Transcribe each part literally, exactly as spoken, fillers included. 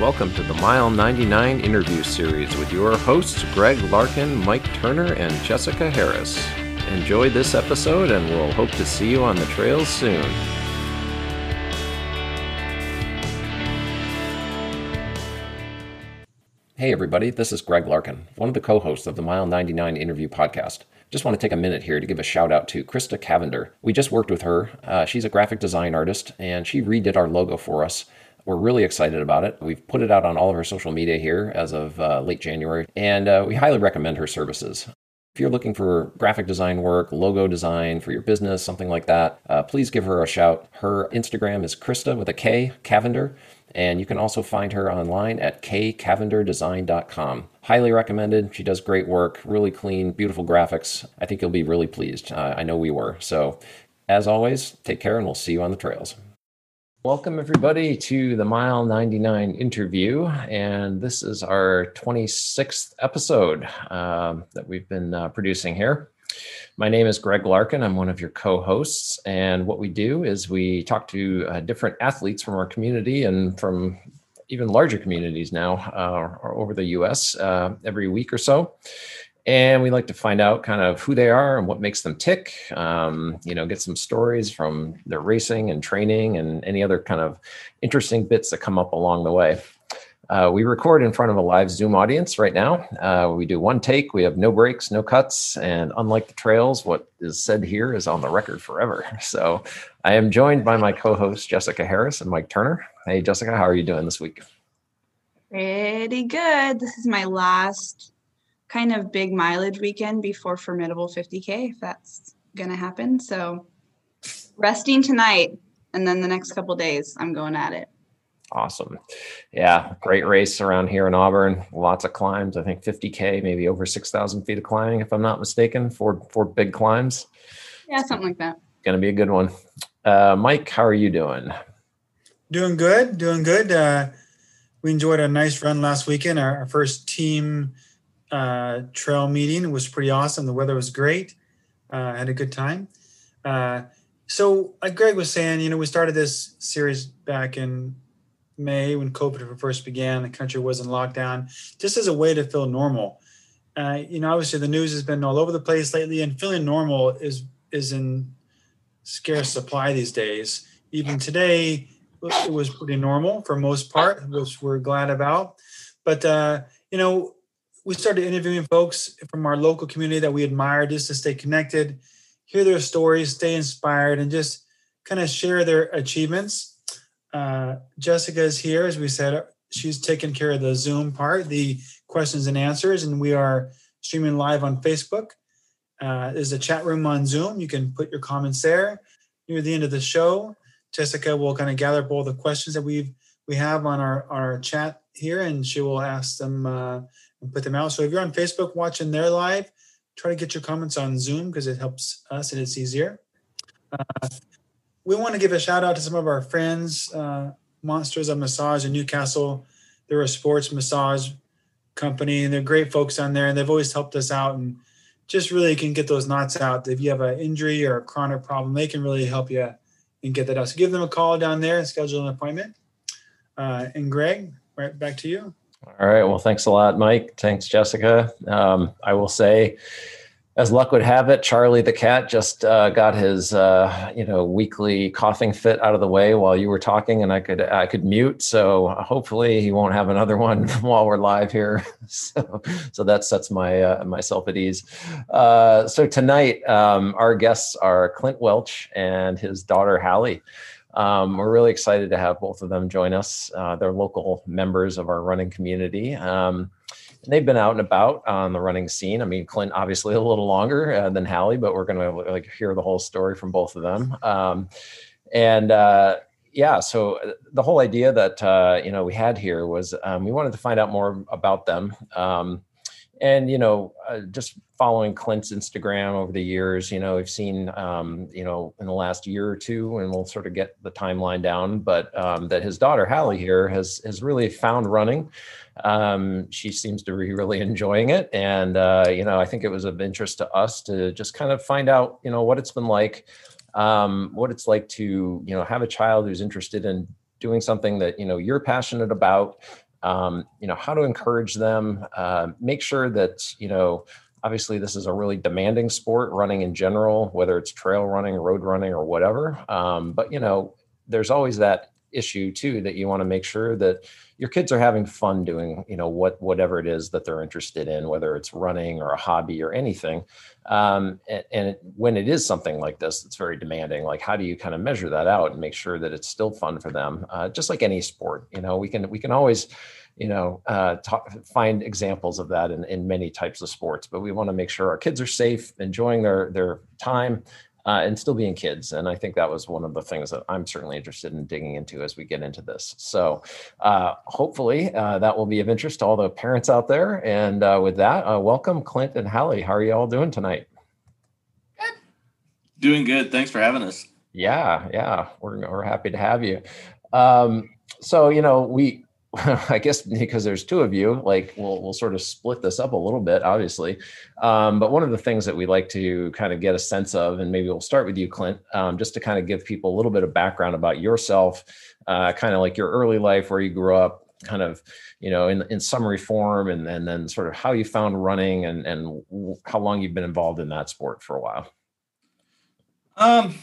Welcome to the Mile ninety-nine interview series with your hosts, Greg Larkin, Mike Turner, and Jessica Harris. Enjoy this episode, and we'll hope to see you on the trails soon. Hey everybody, this is Greg Larkin, one of the co-hosts of the Mile ninety-nine interview podcast. Just want to take a minute here to give a shout out to Krista Cavender. We just worked with her. Uh, she's a graphic design artist, and she redid our logo for us. We're really excited about it. We've put it out on all of our social media here as of uh, late January, and uh, we highly recommend her services. If you're looking for graphic design work, logo design for your business, something like that, uh, please give her a shout. Her Instagram is Krista with a K, Cavender, and you can also find her online at k cavender design dot com. Highly recommended. She does great work, really clean, beautiful graphics. I think you'll be really pleased. Uh, I know we were. So as always, take care and we'll see you on the trails. Welcome everybody to the Mile ninety-nine interview, and this is our twenty-sixth episode um, that we've been uh, producing here. My name is Greg Larkin. I'm one of your co-hosts, and what we do is we talk to uh, different athletes from our community and from even larger communities now uh, over the U S uh, every week or so. And we like to find out kind of who they are and what makes them tick, um, you know, get some stories from their racing and training and any other kind of interesting bits that come up along the way. Uh, we record in front of a live Zoom audience right now. Uh, we do one take. We have no breaks, no cuts. And unlike the trails, what is said here is on the record forever. So I am joined by my co-hosts, Jessica Harris and Mike Turner. Hey, Jessica, how are you doing this week? Pretty good. This is my last kind of big mileage weekend before Formidable fifty K, if that's going to happen. So resting tonight, and then the next couple of days, I'm going at it. Awesome. Yeah, great race around here in Auburn. Lots of climbs. I think fifty K, maybe over six thousand feet of climbing, if I'm not mistaken, four, four big climbs. Yeah, something like that. Going to be a good one. Uh, Mike, how are you doing? Doing good, doing good. Uh, we enjoyed a nice run last weekend. Our, our first team Uh, trail meeting was pretty awesome. The weather was great. Uh, had a good time. Uh, so like Greg was saying, you know, we started this series back in May when COVID first began. The country was in lockdown, just as a way to feel normal. Uh, you know, obviously the news has been all over the place lately, and feeling normal is is in scarce supply these days. Even today, it was pretty normal for most part, which we're glad about. But uh, you know. We started interviewing folks from our local community that we admire, just to stay connected, hear their stories, stay inspired, and just kind of share their achievements. Uh, Jessica is here, as we said. She's taking care of the Zoom part, the questions and answers, and we are streaming live on Facebook. Uh, there's a chat room on Zoom. You can put your comments there. Near the end of the show, Jessica will kind of gather up all the questions that we've we have on our, our chat here, and she will ask them uh, and put them out. So if you're on Facebook watching their live, try to get your comments on Zoom because it helps us and it's easier. Uh, we want to give a shout out to some of our friends, uh, Monsters of Massage in Newcastle. They're a sports massage company, and they're great folks on there, and they've always helped us out and just really can get those knots out. If you have an injury or a chronic problem, they can really help you and get that out. So give them a call down there and schedule an appointment. Uh, and Greg, right back to you. All right. Well, thanks a lot, Mike. Thanks, Jessica. Um, I will say, as luck would have it, Charlie the cat just uh, got his, uh, you know, weekly coughing fit out of the way while you were talking, and I could I could mute. So hopefully he won't have another one while we're live here. So, so that sets my uh, myself at ease. Uh, so tonight, um, our guests are Clint Welch and his daughter Hallie. Um, we're really excited to have both of them join us. Uh, they're local members of our running community. Um, and they've been out and about on the running scene. I mean, Clint, obviously a little longer uh, than Hallie, but we're going to like hear the whole story from both of them. Um, and, uh, yeah, so the whole idea that, uh, you know, we had here was, um, we wanted to find out more about them. Um, And, you know, uh, just following Clint's Instagram over the years, you know, we've seen, um, you know, in the last year or two, and we'll sort of get the timeline down, but um, that his daughter Hallie here has has really found running. Um, she seems to be really enjoying it. And, uh, you know, I think it was of interest to us to just kind of find out, you know, what it's been like, um, what it's like to, you know, have a child who's interested in doing something that, you know, you're passionate about. um, you know, how to encourage them, uh, make sure that, you know, obviously this is a really demanding sport, running in general, whether it's trail running, road running, or whatever. Um, but, you know, there's always that issue too, that you want to make sure that your kids are having fun doing, you know, what, whatever it is that they're interested in, whether it's running or a hobby or anything. Um, and and it, when it is something like this, it's very demanding. Like, how do you kind of measure that out and make sure that it's still fun for them? Uh, just like any sport, you know, we can, we can always, you know, uh, talk, find examples of that in, in many types of sports, but we want to make sure our kids are safe, enjoying their, their time, Uh, and still being kids. And I think that was one of the things that I'm certainly interested in digging into as we get into this. So uh, hopefully uh, that will be of interest to all the parents out there. And uh, with that, uh, welcome Clint and Hallie. How are you all doing tonight? Good. Doing good. Thanks for having us. Yeah. Yeah. We're, we're happy to have you. Um, so, you know, we, I guess because there's two of you, like we'll we'll sort of split this up a little bit, obviously. Um, but one of the things that we like to kind of get a sense of, and maybe we'll start with you, Clint, um, just to kind of give people a little bit of background about yourself, uh, kind of like your early life, where you grew up, kind of, you know, in, in summary form, and, and then sort of how you found running and, and how long you've been involved in that sport for a while. Um,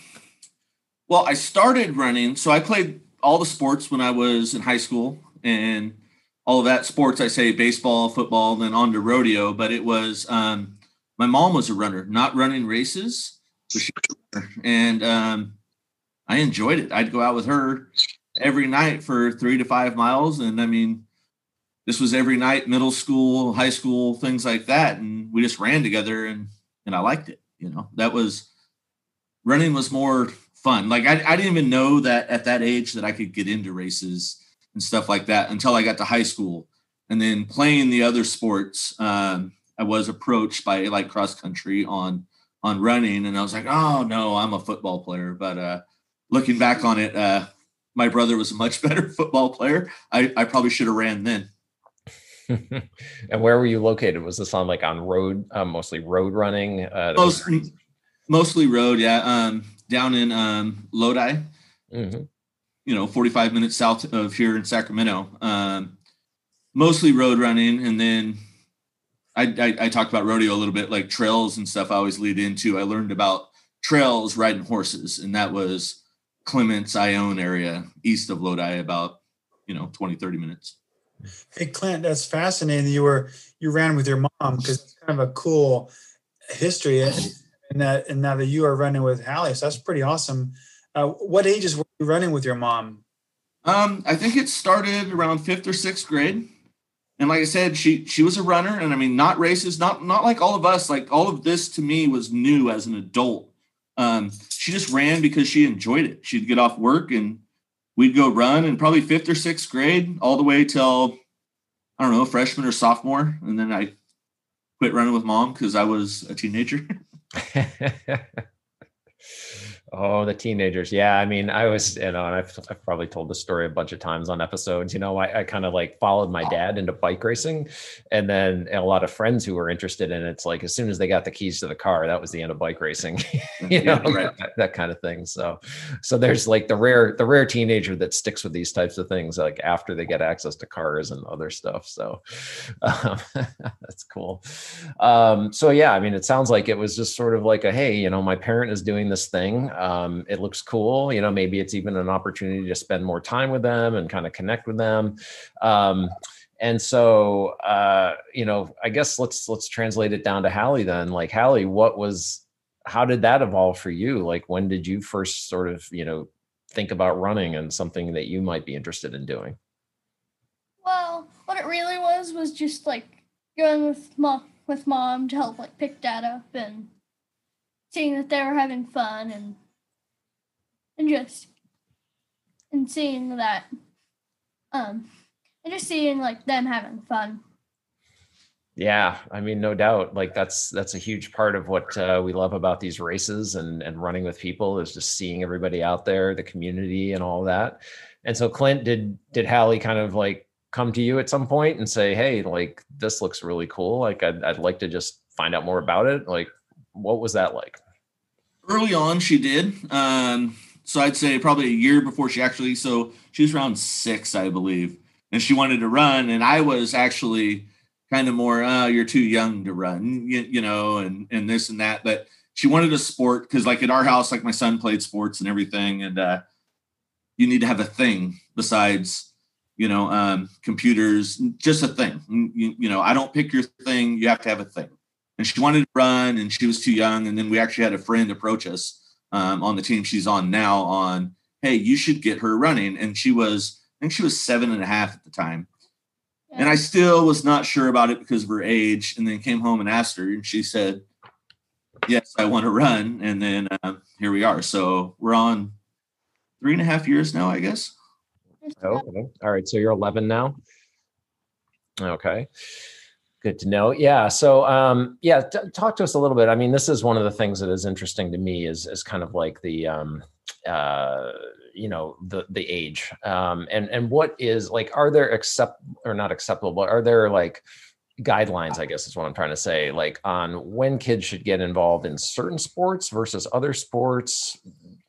well, I started running. So I played all the sports when I was in high school. And all of that sports, I say baseball, football, then on to rodeo. But it was, um, my mom was a runner, not running races, but she was a runner. And um, I enjoyed it. I'd go out with her every night for three to five miles. And I mean, this was every night, middle school, high school, things like that. And we just ran together and, and I liked it. You know, that was, running was more fun. Like I, I didn't even know that at that age that I could get into races and stuff like that until I got to high school. And then playing the other sports, um, I was approached by like cross country on, on running. And I was like, oh no, I'm a football player. But, uh, looking back on it, uh, my brother was a much better football player. I, I probably should have ran then. And where were you located? Was this on like on road, uh, mostly road running? Uh, mostly, was- mostly road. Yeah. Um, down in, um, Lodi. Mm-hmm. You know, forty-five minutes south of here in Sacramento, um, mostly road running. And then I, I, I talked about rodeo a little bit, like trails and stuff I always lead into. I learned about trails riding horses, and that was Clements, Ione area, east of Lodi, about, you know, twenty, thirty minutes. Hey, Clint, that's fascinating. You were, you ran with your mom, because it's kind of a cool history. And that, and now that you are running with Hallie, so that's pretty awesome. Uh, what ages were you running with your mom? Um, I think it started around fifth or sixth grade. And like I said, she, she was a runner, and I mean, not races, not, not like all of us, like all of this to me was new as an adult. Um, she just ran because she enjoyed it. She'd get off work and we'd go run, and probably fifth or sixth grade all the way till, I don't know, freshman or sophomore. And then I quit running with mom because I was a teenager. Oh, the teenagers. Yeah. I mean, I was, you know, and I've, I've probably told this story a bunch of times on episodes, you know, I, I kind of like followed my dad into bike racing, and then and a lot of friends who were interested in it, it's like, as soon as they got the keys to the car, that was the end of bike racing, you know, yeah, right. that, that kind of thing. So, so there's like the rare, the rare teenager that sticks with these types of things, like after they get access to cars and other stuff. So um, that's cool. Um, so yeah, I mean, it sounds like it was just sort of like a, hey, you know, my parent is doing this thing. Um, it looks cool. You know, maybe it's even an opportunity to spend more time with them and kind of connect with them. Um, and so, uh, you know, I guess let's, let's translate it down to Hallie then. Like Hallie, what was, how did that evolve for you? Like, when did you first sort of, you know, think about running and something that you might be interested in doing? Well, what it really was, was just like going with mom, with mom to help like pick dad up and seeing that they were having fun and and just and seeing that um and just seeing like them having fun. Yeah, I mean, no doubt, like that's that's a huge part of what uh, we love about these races and and running with people is just seeing everybody out there, the community and all that. And so Clint, did did Hallie kind of like come to you at some point and say, hey, like this looks really cool, like I'd, I'd like to just find out more about it? Like, what was that like? Early on, she did. Um, so I'd say probably a year before she actually, so she was around six, I believe. and she wanted to run. And I was actually kind of more, oh, you're too young to run, you, you know, and, and this and that. But she wanted a sport because, like, at our house, like, my son played sports and everything. And uh, you need to have a thing besides, you know, um, computers, just a thing. You, you know, I don't pick your thing. You have to have a thing. And she wanted to run, and she was too young. And then we actually had a friend approach us um, on the team she's on now on, hey, you should get her running. And she was, I think she was seven and a half at the time. Yeah. And I still was not sure about it because of her age. And then came home and asked her, and she said, yes, I want to run. And then uh, here we are. So we're on three and a half years now, I guess. Okay. All right. So you're eleven now. Okay. Good to know. Yeah. So, um, yeah, t- talk to us a little bit. I mean, this is one of the things that is interesting to me is, is kind of like the, um, uh, you know, the, the age, um, and, and what is like, are there accept or not acceptable, but are there like guidelines, I guess is what I'm trying to say, like on when kids should get involved in certain sports versus other sports,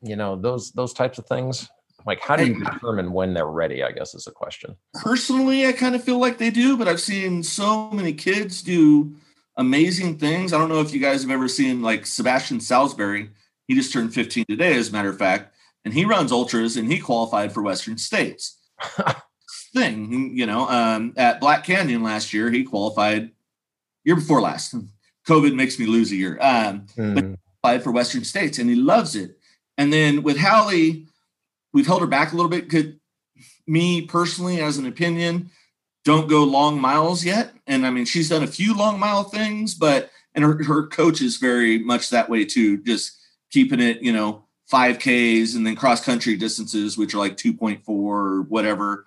you know, those, those types of things? Like, how do you determine when they're ready, I guess is the question. Personally, I kind of feel like they do, but I've seen so many kids do amazing things. I don't know if you guys have ever seen, like, Sebastian Salisbury. He just turned fifteen today, as a matter of fact, and he runs ultras, and he qualified for Western States. Thing, you know, um, at Black Canyon last year, he qualified year before last. COVID makes me lose a year. Um, mm. But he qualified for Western States, and he loves it. And then with Hallie, we've held her back a little bit. Could me personally, as an opinion, don't go long miles yet. And I mean, she's done a few long mile things, but, and her, her coach is very much that way too. Just keeping it, you know, five Ks and then cross country distances, which are like two point four or whatever.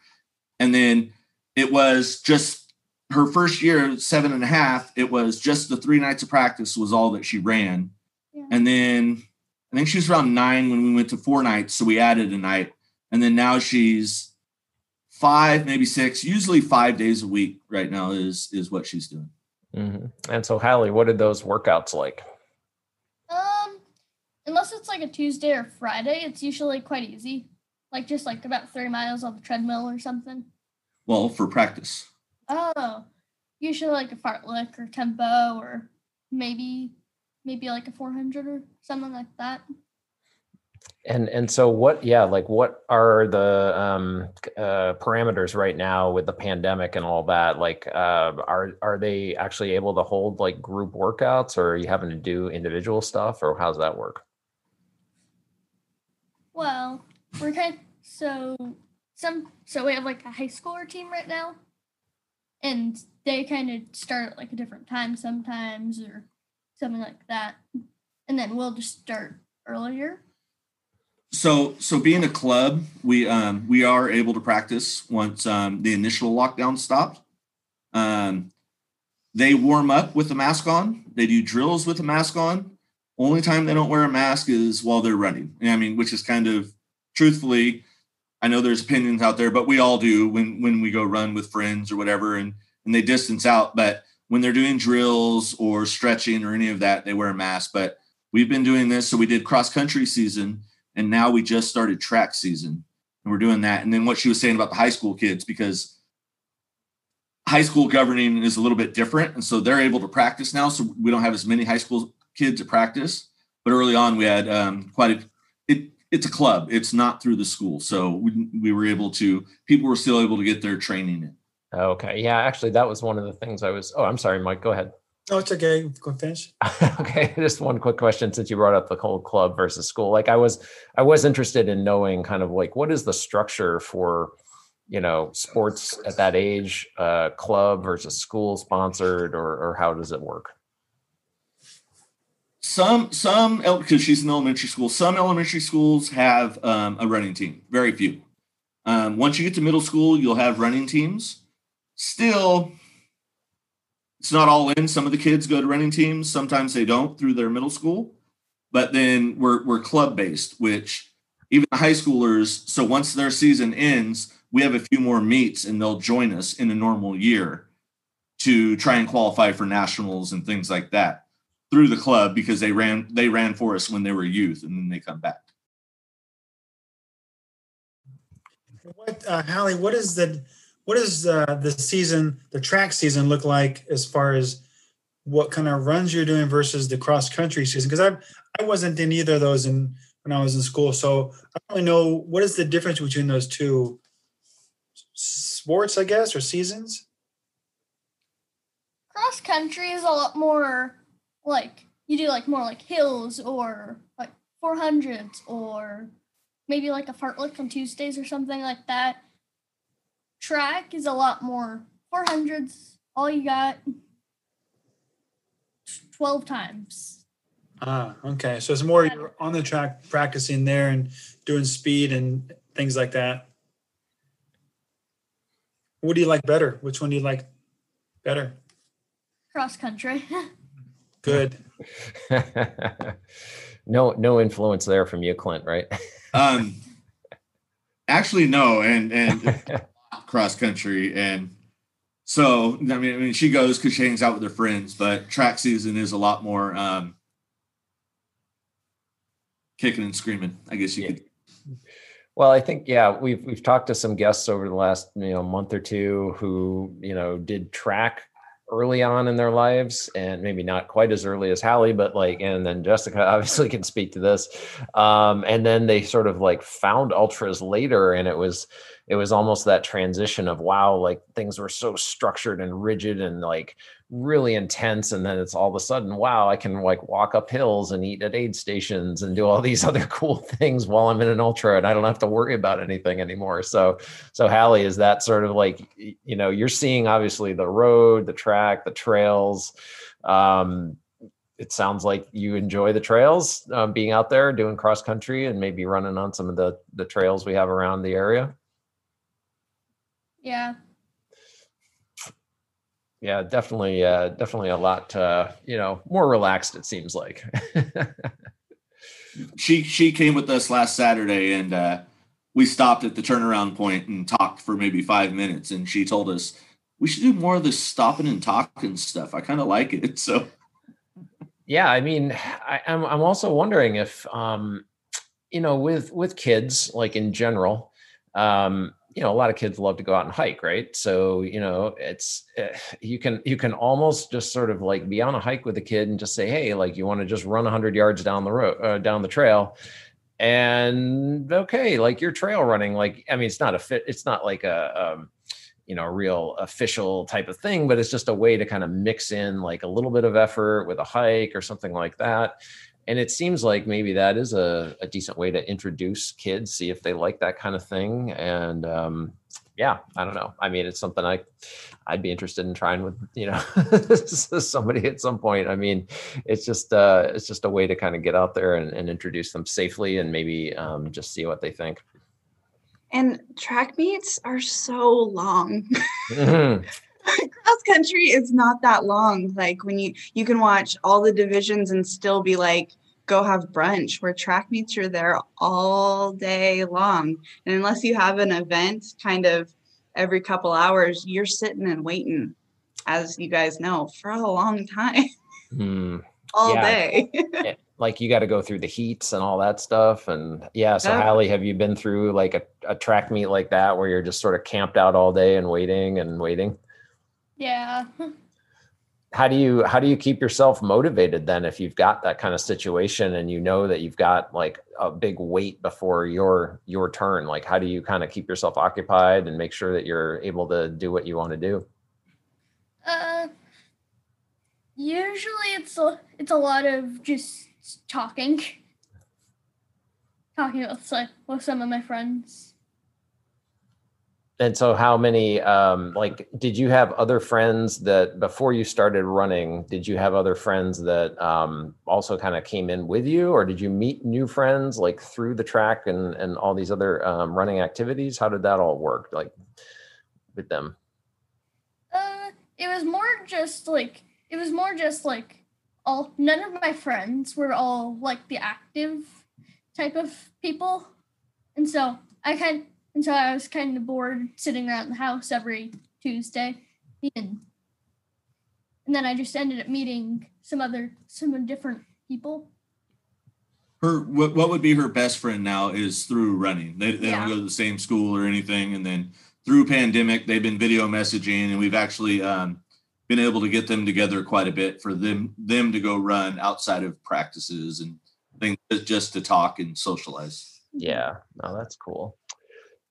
And then it was just her first year, seven and a half. It was just the three nights of practice was all that she ran. Yeah. And then I think she was around nine when we went to four nights. So we added a night, and then now she's five, maybe six, usually five days a week right now is, is what she's doing. Mm-hmm. And so Hallie, what did those workouts like? Um, unless it's like a Tuesday or Friday, it's usually quite easy. Like just like about three miles on the treadmill or something. Well, for practice. Oh, usually like a fartlek or tempo, or maybe maybe like a four hundred or something like that. And and so what, yeah, like what are the um, uh, parameters right now with the pandemic and all that? Like, uh, are are they actually able to hold like group workouts, or are you having to do individual stuff, or how's that work? Well, we're kind of, so some, so we have like a high schooler team right now, and they kind of start at like a different time sometimes, or something like that, and then we'll just start earlier. So, so being a club, we um, we are able to practice once um, the initial lockdown stopped. Um, they warm up with a mask on. They do drills with a mask on. Only time they don't wear a mask is while they're running. And I mean, which is kind of truthfully, I know there's opinions out there, but we all do when when we go run with friends or whatever, and and they distance out, but when they're doing drills or stretching or any of that, they wear a mask. But we've been doing this. So we did cross country season, and now we just started track season, and we're doing that. And then what she was saying about the high school kids, because high school governing is a little bit different. And so they're able to practice now. So we don't have as many high school kids to practice, but early on we had um, quite a, it, it's a club. It's not through the school. So we, we were able to, people were still able to get their training in. Okay. Yeah, actually, that was one of the things I was. Oh, I'm sorry, Mike. Go ahead. No, it's okay. Go finish. Okay, just one quick question, since you brought up the whole club versus school. Like, I was, I was interested in knowing kind of like what is the structure for, you know, sports at that age, uh, club versus school sponsored, or or how does it work? Some some because she's in elementary school. Some elementary schools have um, a running team. Very few. Um, once you get to middle school, you'll have running teams. Still, it's not all in. Some of the kids go to running teams. Sometimes they don't through their middle school. But then we're we're club-based, which even the high schoolers, so once their season ends, we have a few more meets, and they'll join us in a normal year to try and qualify for nationals and things like that through the club, because they ran they ran for us when they were youth, and then they come back. What, uh, Hallie, what is the... what does uh, the season, the track season look like as far as what kind of runs you're doing versus the cross country season? Because I I wasn't in either of those in, when I was in school. So I don't really know what is the difference between those two sports, I guess, or seasons? Cross country is a lot more like, you do like more like hills or like four hundreds or maybe like a fartlek on Tuesdays or something like that. Track is a lot more four hundreds, all you got twelve times. Ah, okay. So it's more you're on the track practicing there and doing speed and things like that. What do you like better? Which one do you like better? Cross country. Good. no, no influence there from you, Clint, right? um, actually, no. And, and cross country. And so, I mean, I mean, she goes cause she hangs out with her friends, but track season is a lot more, um, kicking and screaming, I guess you yeah. could. Well, I think, yeah, we've, we've talked to some guests over the last, you know, month or two who, you know, did track early on in their lives, and maybe not quite as early as Hallie, but like, and then Jessica obviously can speak to this. Um, and then they sort of like found ultras later. And it was, it was almost that transition of, wow, like things were so structured and rigid and like really intense. And then it's all of a sudden, wow, I can like walk up hills and eat at aid stations and do all these other cool things while I'm in an ultra, and I don't have to worry about anything anymore. So, so Hallie, is that sort of like, you know, you're seeing obviously the road, the track, the trails. Um, it sounds like you enjoy the trails, um, being out there doing cross country and maybe running on some of the, the trails we have around the area. Yeah. Yeah, definitely, uh, definitely a lot, uh, you know, more relaxed, it seems like. she she came with us last Saturday, and uh, we stopped at the turnaround point and talked for maybe five minutes. And she told us, we should do more of this stopping and talking stuff. I kind of like it. So, yeah, I mean, I, I'm, I'm also wondering if, um, you know, with, with kids, like in general, um, you know, a lot of kids love to go out and hike, right? So, you know, it's, you can, you can almost just sort of like be on a hike with a kid and just say, hey, like, you want to just run a hundred yards down the road, uh, down the trail. And okay, like you're trail running, like, I mean, it's not a fit, it's not like a, um, you know, a real official type of thing, but it's just a way to kind of mix in like a little bit of effort with a hike or something like that. And it seems like maybe that is a, a decent way to introduce kids, see if they like that kind of thing. And um, yeah, I don't know. I mean, it's something I, I'd be interested in trying with, you know, somebody at some point. I mean, it's just, uh, it's just a way to kind of get out there and, and introduce them safely and maybe um, just see what they think. And track meets are so long. Mm-hmm. Cross country is not that long. Like when you, you can watch all the divisions and still be like, go have brunch, where track meets are there all day long. And unless you have an event kind of every couple hours, you're sitting and waiting, as you guys know, for a long time, mm, all yeah. day. Like you got to go through the heats and all that stuff. And yeah. So yeah. Hallie, have you been through like a, a track meet like that where you're just sort of camped out all day and waiting and waiting? Yeah. How do you, how do you keep yourself motivated then, if you've got that kind of situation and you know that you've got like a big wait before your, your turn? Like, how do you kind of keep yourself occupied and make sure that you're able to do what you want to do? Uh, usually it's a, it's a lot of just talking, talking with, like, with some of my friends. And so how many, um, like, did you have other friends that before you started running, did you have other friends that um, also kind of came in with you, or did you meet new friends like through the track and, and all these other um, running activities? How did that all work like with them? Uh, it was more just like, it was more just like all, none of my friends were all like the active type of people. And so I kind of, And so I was kind of bored sitting around the house every Tuesday. And, and then I just ended up meeting some other, some different people. Her, what, what would be her best friend now is through running. They, they yeah. don't go to the same school or anything. And then through pandemic, they've been video messaging, and we've actually um, been able to get them together quite a bit for them them to go run outside of practices and things, just to talk and socialize. Yeah, no, that's cool.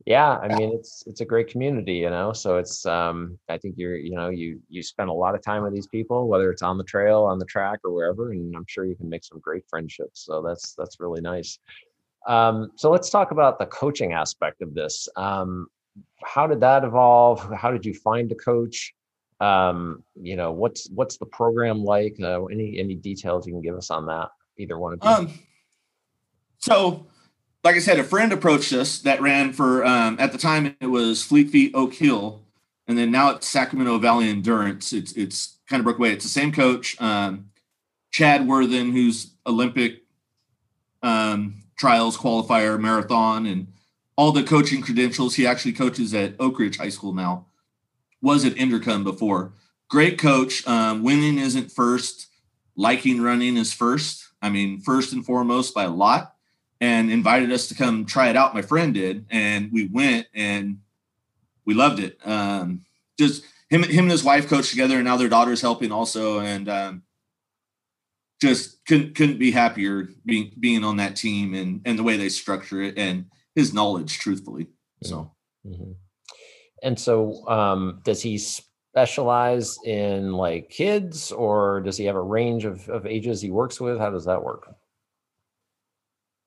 Yeah, I mean, it's it's a great community, you know. So it's um, I think you're you know you you spend a lot of time with these people, whether it's on the trail, on the track, or wherever, and I'm sure you can make some great friendships. So that's that's really nice. Um, so let's talk about the coaching aspect of this. Um, how did that evolve? How did you find a coach? Um, you know, what's, what's the program like? Uh, any, any details you can give us on that, either one of you? Um, so like I said, a friend approached us that ran for, um, at the time it was Fleet Feet Oak Hill. And then now it's Sacramento Valley Endurance. It's, it's kind of broke away. It's the same coach, um, Chad Worthen, who's Olympic, um, trials qualifier, marathon, and all the coaching credentials. He actually coaches at Oak Ridge High School now, was at Endercom before. Great coach. Um, winning isn't first. Liking running is first. I mean, first and foremost by a lot, and invited us to come try it out. My friend did, and we went and we loved it. Um, just him, him and his wife coach together, and now their daughter's helping also. And um, just couldn't couldn't be happier being being on that team and, and the way they structure it and his knowledge, truthfully. So. Mm-hmm. And so um, does he specialize in like kids, or does he have a range of, of ages he works with? How does that work?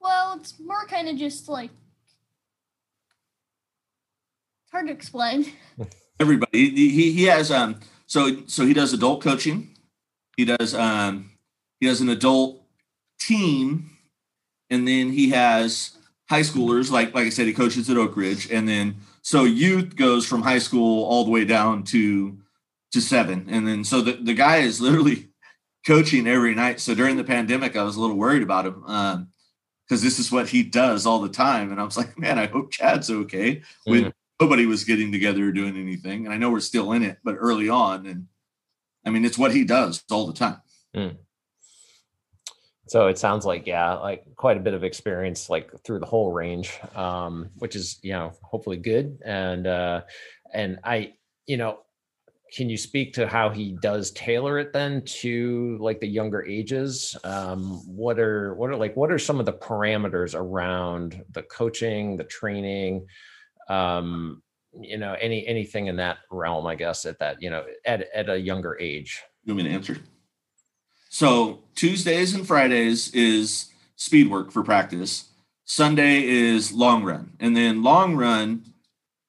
Well, it's more kind of just like, it's hard to explain. Everybody, he he has, um, so, so he does adult coaching. He does, um, he has an adult team, and then he has high schoolers. Like, like I said, he coaches at Oak Ridge, and then, so youth goes from high school all the way down to to seven. And then so the, the guy is literally coaching every night. So during the pandemic, I was a little worried about him because um, this is what he does all the time. And I was like, man, I hope Chad's okay. Mm-hmm. When nobody was getting together or doing anything. And I know we're still in it, but early on. And I mean, it's what he does all the time. Mm. So it sounds like, yeah, like quite a bit of experience, like through the whole range, um, which is, you know, hopefully good. And, uh, and I, you know, can you speak to how he does tailor it then to like the younger ages? Um, what are, what are like, what are some of the parameters around the coaching, the training, um, you know, any, anything in that realm, I guess, at that, you know, at, at a younger age? You want me to answer? So Tuesdays and Fridays is speed work for practice. Sunday is long run. And then long run,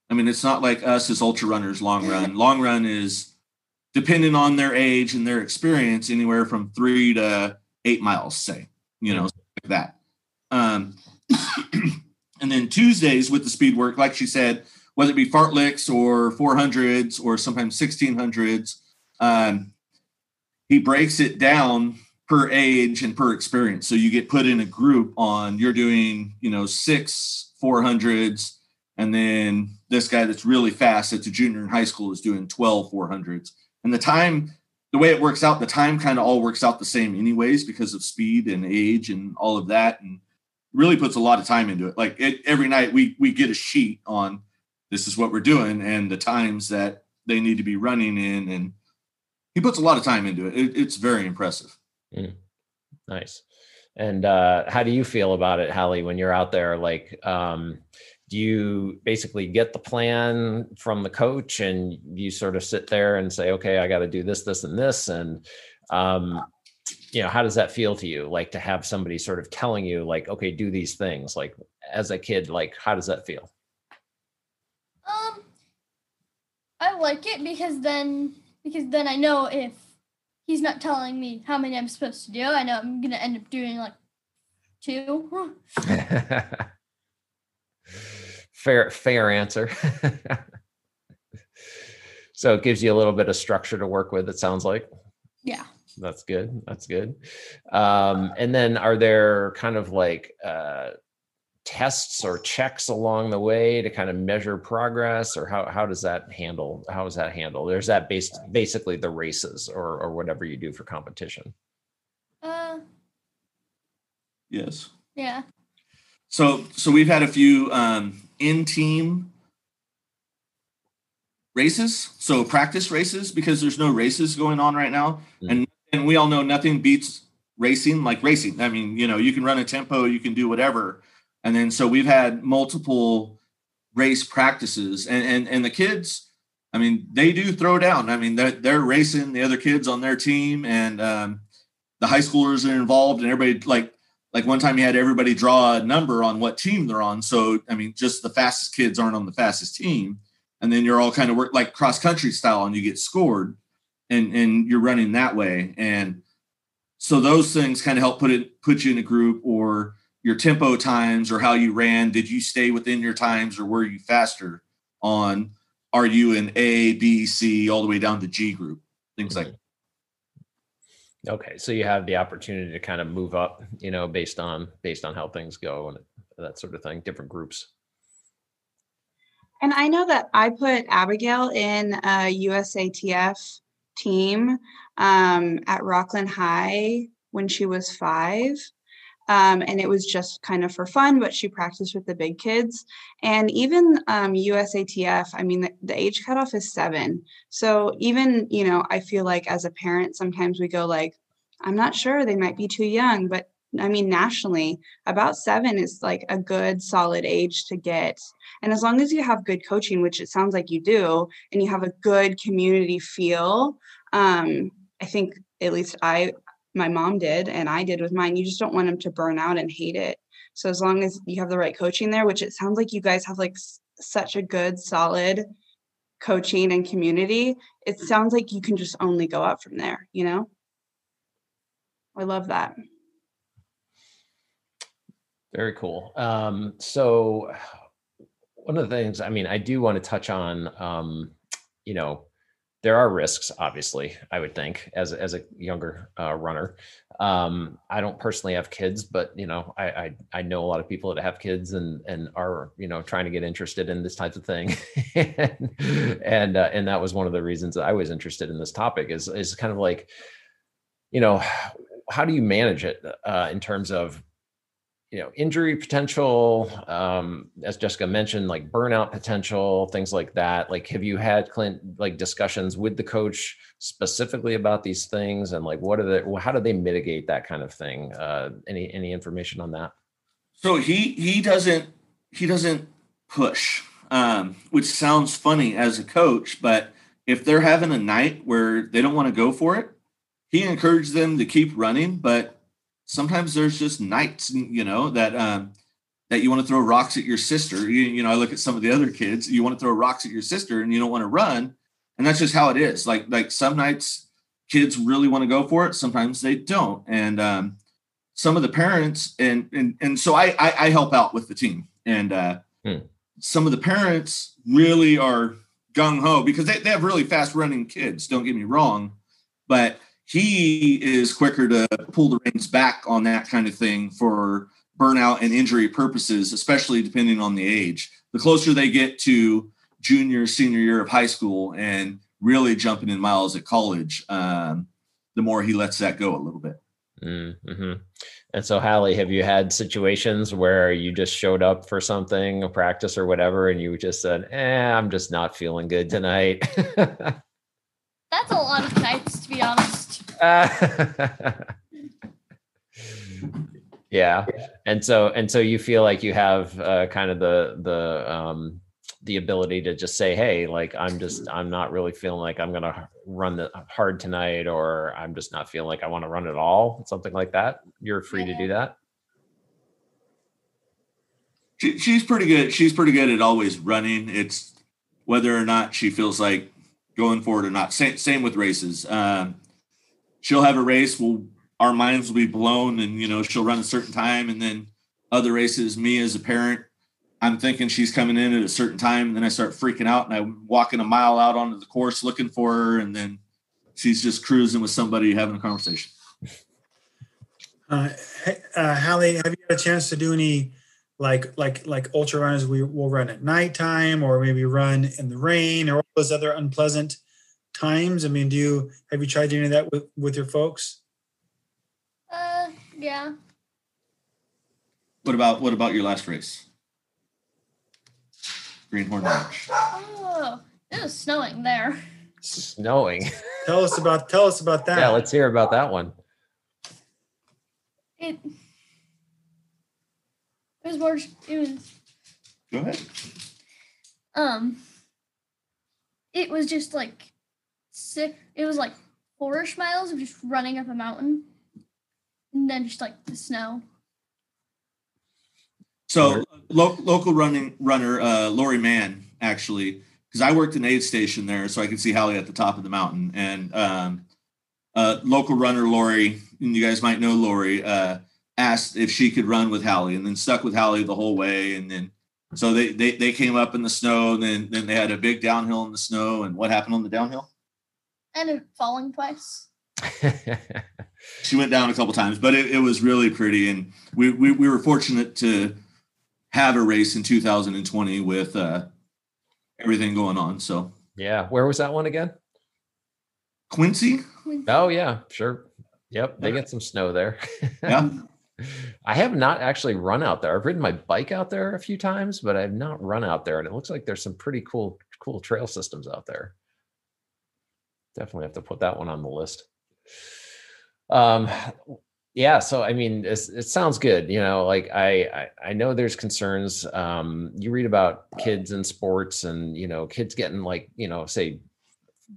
I mean, it's not like us as ultra runners, long run. Long run is, depending on their age and their experience, anywhere from three to eight miles, say, you know, like that. Um, and then Tuesdays with the speed work, like she said, whether it be fartleks or four hundreds or sometimes sixteen hundreds, um, he breaks it down per age and per experience. So you get put in a group on, you're doing, you know, six four hundreds. And then this guy that's really fast, that's a junior in high school, is doing twelve four hundreds. And the time, the way it works out, the time kind of all works out the same anyways, because of speed and age and all of that. And really puts a lot of time into it. Like it, every night we, we get a sheet on this is what we're doing and the times that they need to be running in, and he puts a lot of time into it. it it's very impressive. Mm. Nice. And uh, how do you feel about it, Hallie, when you're out there? Like, um, do you basically get the plan from the coach and you sort of sit there and say, okay, I got to do this, this, and this. And, um, you know, how does that feel to you? Like to have somebody sort of telling you like, okay, do these things. Like as a kid, like, how does that feel? Um, I like it because then Because then I know if he's not telling me how many I'm supposed to do, I know I'm going to end up doing like two. fair, fair answer. So it gives you a little bit of structure to work with, it sounds like. Yeah. That's good. That's good. Um, and then are there kind of like uh, tests or checks along the way to kind of measure progress, or how, how does that handle? How is that handled? There's that based basically the races or, or whatever you do for competition. Uh, yes. Yeah. So, so we've had a few um, in team races, so practice races, because there's no races going on right now. Mm. And and we all know nothing beats racing like racing. I mean, you know, you can run a tempo, you can do whatever. And then so we've had multiple race practices, and and, and the kids, I mean, they do throw down. I mean, they're, they're racing the other kids on their team, and um, the high schoolers are involved, and everybody, like, like one time you had everybody draw a number on what team they're on. So, I mean, just the fastest kids aren't on the fastest team. And then you're all kind of work like cross country style, and you get scored, and, and you're running that way. And so those things kind of help put it, put you in a group, or your tempo times, or how you ran. Did you stay within your times, or were you faster on, are you in A, B, C, all the way down to G group, things mm-hmm. like that. Okay, so you have the opportunity to kind of move up, you know, based on based on how things go and that sort of thing, different groups. And I know that I put Abigail in a U S A T F team um, at Rocklin High when she was five. Um, and it was just kind of for fun, but she practiced with the big kids. And even um, U S A T F, I mean, the, the age cutoff is seven. So even, you know, I feel like as a parent, sometimes we go like, I'm not sure, they might be too young. But I mean, nationally, about seven is like a good solid age to get. And as long as you have good coaching, which it sounds like you do, and you have a good community feel, um, I think at least I my mom did, and I did with mine. You just don't want them to burn out and hate it. So as long as you have the right coaching there, which it sounds like you guys have like s- such a good, solid coaching and community, it sounds like you can just only go up from there, you know? I love that. Very cool. Um, so one of the things, I mean, I do want to touch on, um, you know, there are risks, obviously, I would think, as, as a younger uh, runner. Um, I don't personally have kids, but, you know, I, I I know a lot of people that have kids and and are, you know, trying to get interested in this type of thing. and and, uh, and that was one of the reasons that I was interested in this topic is, is kind of like, you know, how do you manage it uh, in terms of, you know, injury potential, um, as Jessica mentioned, like burnout potential, things like that. Like, have you had, Clint, like discussions with the coach specifically about these things? And like, what are the, how do they mitigate that kind of thing? Uh, any, any information on that? So he, he doesn't, he doesn't push, um, which sounds funny as a coach, but if they're having a night where they don't want to go for it, he encourages them to keep running, but sometimes there's just nights, you know, that um, that you want to throw rocks at your sister. You, you know, I look at some of the other kids, you want to throw rocks at your sister and you don't want to run. And that's just how it is. Like, like some nights kids really want to go for it. Sometimes they don't. And um, some of the parents, and and and so I I, I help out with the team. And uh, hmm. some of the parents really are gung-ho because they, they have really fast running kids. Don't get me wrong. But he is quicker to pull the reins back on that kind of thing for burnout and injury purposes, especially depending on the age. The closer they get to junior, senior year of high school and really jumping in miles at college, um, the more he lets that go a little bit. Mm-hmm. And so, Hallie, have you had situations where you just showed up for something, a practice or whatever, and you just said, eh, I'm just not feeling good tonight? That's a lot of nights, to be honest. Uh, yeah. And so, and so you feel like you have uh, kind of the, the, um, the ability to just say, hey, like, I'm just, I'm not really feeling like I'm going to run the hard tonight, or I'm just not feeling like I want to run at all. Something like that. You're free yeah. to do that. She, she's pretty good. She's pretty good at always running. It's whether or not she feels like going forward or not. Same, same with races. Um, She'll have a race. We'll, our minds will be blown, and, you know, she'll run a certain time. And then other races, me as a parent, I'm thinking she's coming in at a certain time. And then I start freaking out, and I'm walking a mile out onto the course looking for her. And then she's just cruising with somebody, having a conversation. Uh, uh, Hallie, have you had a chance to do any like, like, like ultra runners? We will run at nighttime, or maybe run in the rain, or all those other unpleasant times. I mean, do you have you tried any of that with, with your folks? Uh, yeah. What about what about your last race? Greenhorn Ranch. Oh, It was snowing there. Snowing. Tell us about tell us about that. Yeah, let's hear about that one. It, it was more it was Go ahead. Um it was just like sick it was like four-ish miles of just running up a mountain and then just like the snow. So lo- local running runner uh Lori Mann, actually, because I worked an aid station there, so I could see Hallie at the top of the mountain. And um uh local runner Lori, and you guys might know Lori, uh asked if she could run with Hallie, and then stuck with Hallie the whole way. And then so they they they came up in the snow, and then then they had a big downhill in the snow. And what happened on the downhill? Ended up falling twice. She went down a couple times, but it, it was really pretty. And we, we we were fortunate to have a race in two thousand twenty with uh everything going on. So yeah, where was that one again? Quincy? Quincy. Oh yeah, sure. Yep, they yeah. get some snow there. Yeah. I have not actually run out there. I've ridden my bike out there a few times, but I've not run out there. And it looks like there's some pretty cool, cool trail systems out there. Definitely have to put that one on the list. Um, yeah. So, I mean, it's, it sounds good. You know, like I, I, I know there's concerns. Um, you read about kids in sports and, you know, kids getting like, you know, say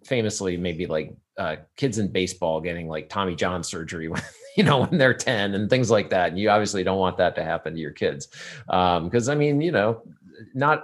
famously, maybe like uh, kids in baseball getting like Tommy John surgery when you know, when they're ten and things like that. And you obviously don't want that to happen to your kids. Um, cause I mean, you know, not,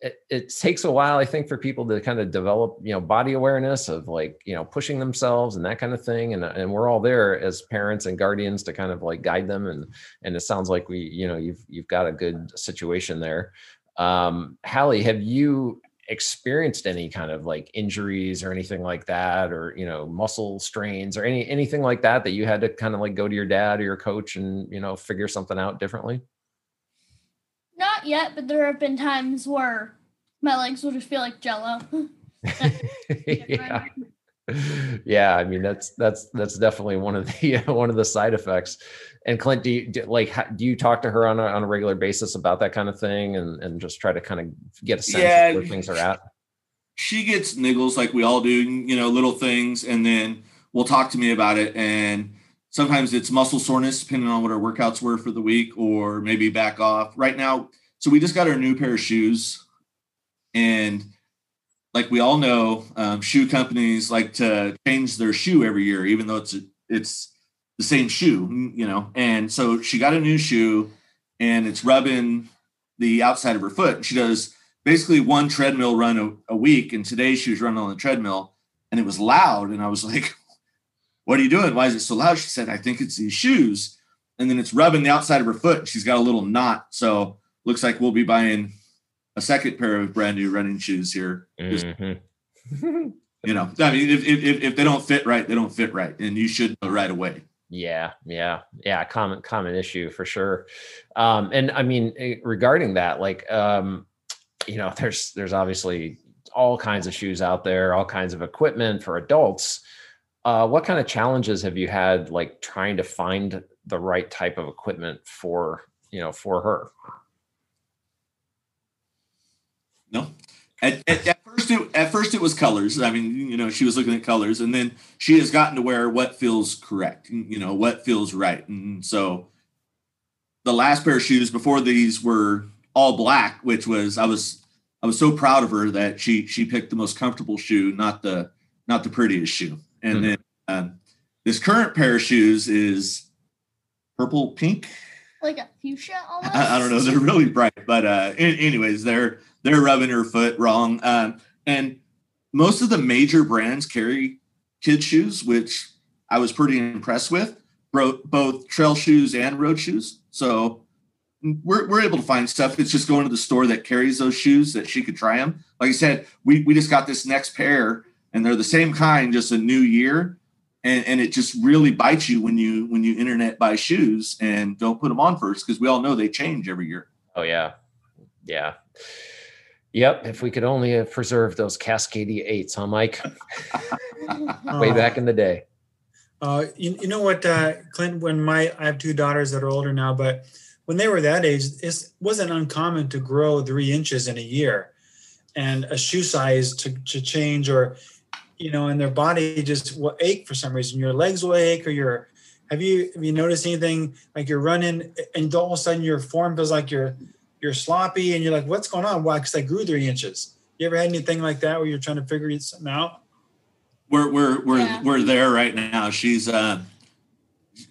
it, it takes a while, I think, for people to kind of develop, you know, body awareness of like, you know, pushing themselves and that kind of thing. And, and we're all there as parents and guardians to kind of like guide them. And, and it sounds like we, you know, you've, you've got a good situation there. Um, Hallie, have you experienced any kind of like injuries or anything like that, or, you know, muscle strains or any, anything like that, that you had to kind of like go to your dad or your coach and, you know, figure something out differently? Not yet, but there have been times where my legs will just feel like jello. Yeah. Yeah. I mean, that's, that's, that's definitely one of the, uh, one of the side effects. And Clint, do you do, like, how, do you talk to her on a, on a regular basis about that kind of thing and, and just try to kind of get a sense yeah, of where things are at? She gets niggles like we all do, you know, little things. And then will talk to me about it. And sometimes it's muscle soreness, depending on what our workouts were for the week, or maybe back off right now. So we just got our new pair of shoes, and like we all know, um, shoe companies like to change their shoe every year, even though it's it's the same shoe, you know. And so she got a new shoe, and it's rubbing the outside of her foot. She does basically one treadmill run a, a week, and today she was running on the treadmill, and it was loud. And I was like, "What are you doing? Why is it so loud?" She said, "I think it's these shoes." And then it's rubbing the outside of her foot, and she's got a little knot. So looks like we'll be buying a second pair of brand new running shoes here. Mm-hmm. You know, I mean, if, if, if they don't fit right, they don't fit right. And you should know right away. Yeah. Yeah. Yeah. Common, common issue for sure. Um, and I mean, regarding that, like, um, you know, there's, there's obviously all kinds of shoes out there, all kinds of equipment for adults. Uh, what kind of challenges have you had, like trying to find the right type of equipment for, you know, for her? No, at, at, at first, it, at first it was colors. I mean, you know, she was looking at colors, and then she has gotten to wear what feels correct, you know, what feels right. And so the last pair of shoes before these were all black, which was, I was, I was so proud of her that she, she picked the most comfortable shoe, not the, not the prettiest shoe. And mm-hmm. then um, this current pair of shoes is purple, pink, like a fuchsia almost. I, I don't know. They're really bright, but uh, anyways, they're, they're rubbing her foot wrong. Um, and most of the major brands carry kid shoes, which I was pretty impressed with, bro- both trail shoes and road shoes. So we're we're able to find stuff. It's just going to the store that carries those shoes that she could try them. Like I said, we, we just got this next pair, and they're the same kind, just a new year. And, and it just really bites you when you, when you internet buy shoes and don't put them on first, because we all know they change every year. Oh, yeah. Yeah. Yep. If we could only have preserved those Cascadia eights, huh, Mike? Way back in the day. Uh, you, you know what, uh, Clint, when my, I have two daughters that are older now, but when they were that age, it wasn't uncommon to grow three inches in a year. and a shoe size to, to change, or, you know, and their body just will ache for some reason. Your legs will ache, or your, have you, have you noticed anything, like you're running and all of a sudden your form feels like you're, you're sloppy and you're like, what's going on? Why? Because I grew three inches. You ever had anything like that where you're trying to figure something out? We're, we're, we're, yeah. we're there right now. She's, uh,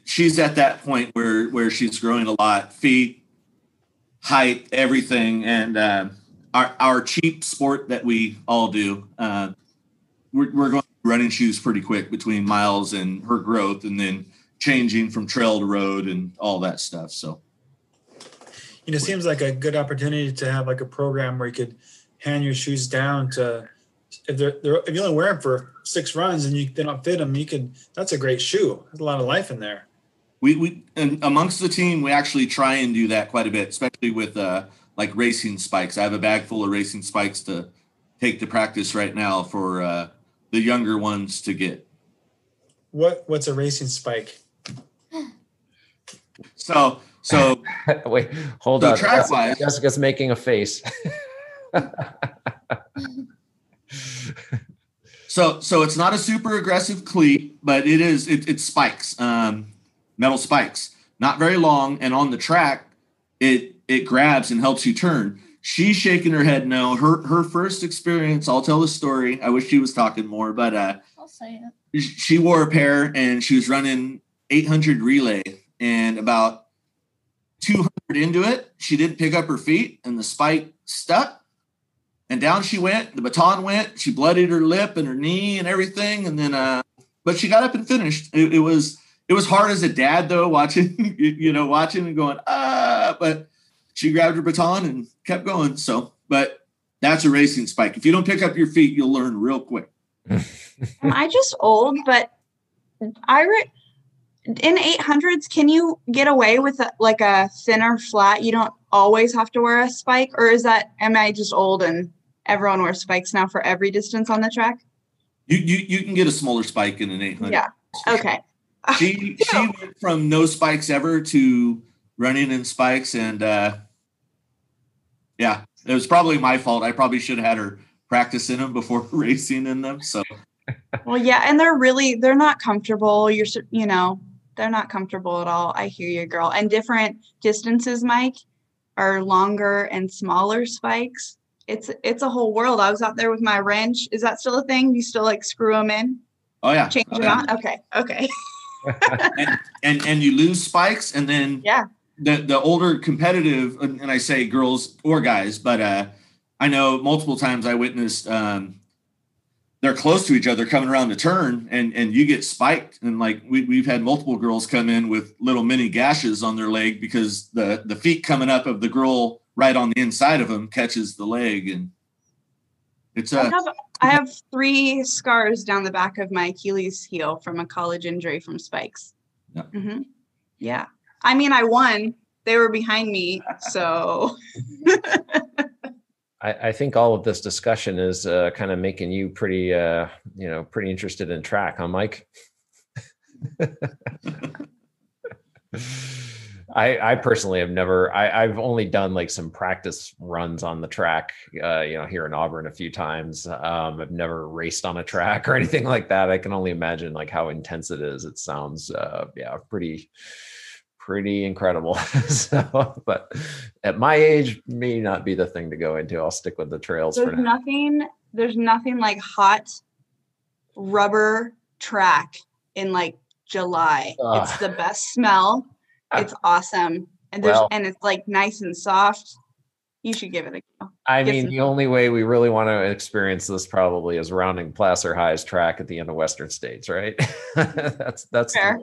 she's at that point where, where she's growing a lot, feet, height, everything. And, uh, Our, our cheap sport that we all do, uh, we're, we're going running shoes pretty quick between miles and her growth, and then changing from trail to road and all that stuff. So, you know, it seems like a good opportunity to have like a program where you could hand your shoes down to, if they're, they're if you only wear them for six runs and you they don't fit them, you can. That's a great shoe. There's a lot of life in there. We we and amongst the team, we actually try and do that quite a bit, especially with. Uh, like racing spikes. I have a bag full of racing spikes to take to practice right now for uh, the younger ones to get. What What's a racing spike? So, so. Wait, hold so on. Track wise, Jessica's making a face. so, so it's not a super aggressive cleat, but it is, it, it's spikes, um, metal spikes, not very long. And on the track, it, it grabs and helps you turn. She's shaking her head no. Her her first experience, I'll tell the story. I wish she was talking more, but uh, I'll say it. She wore a pair and she was running eight hundred relay, and about two hundred into it, she did pick up her feet and the spike stuck, and down she went. The baton went. She bloodied her lip and her knee and everything, and then uh, but she got up and finished. It, it was it was hard as a dad though, watching you know watching and going ah, but. She grabbed her baton and kept going. So, but that's a racing spike. If you don't pick up your feet, you'll learn real quick. Am I just old? But I re- in eight hundreds, can you get away with a, like a thinner flat? You don't always have to wear a spike, or is that? Am I just old and everyone wears spikes now for every distance on the track? You you you can get a smaller spike in an eight hundred. Yeah. Okay. She she went from no spikes ever to running in spikes and. uh Yeah, it was probably my fault. I probably should have had her practice in them before racing in them. So, well, yeah, and they're really they're not comfortable. You're you know they're not comfortable at all. I hear you, girl. And different distances, Mike, are longer and smaller spikes. It's it's a whole world. I was out there with my wrench. Is that still a thing? You still like screw them in? Oh yeah, change oh, them yeah. out. Okay, okay. and, and and you lose spikes, and then yeah. The the older competitive, and I say girls or guys, but uh, I know multiple times I witnessed um, they're close to each other coming around the turn, and and you get spiked, and like we we've had multiple girls come in with little mini gashes on their leg because the the feet coming up of the girl right on the inside of them catches the leg, and it's uh, I have I have three scars down the back of my Achilles heel from a college injury from spikes. Yeah. Mm-hmm. Yeah. I mean, I won. They were behind me, so. I, I think all of this discussion is uh, kind of making you pretty, uh, you know, pretty interested in track, huh, Mike? I, I personally have never. I, I've only done like some practice runs on the track, uh, you know, here in Auburn a few times. Um, I've never raced on a track or anything like that. I can only imagine like how intense it is. It sounds, uh, yeah, pretty. Pretty incredible. So, but at my age, may not be the thing to go into. I'll stick with the trails there's for now. Nothing, there's nothing like hot rubber track in like July. Uh, it's the best smell. Uh, it's awesome. And there's well, and it's like nice and soft. You should give it a go. I Get mean, some- the only way we really want to experience this probably is rounding Placer High's track at the end of Western States, right? that's that's fair.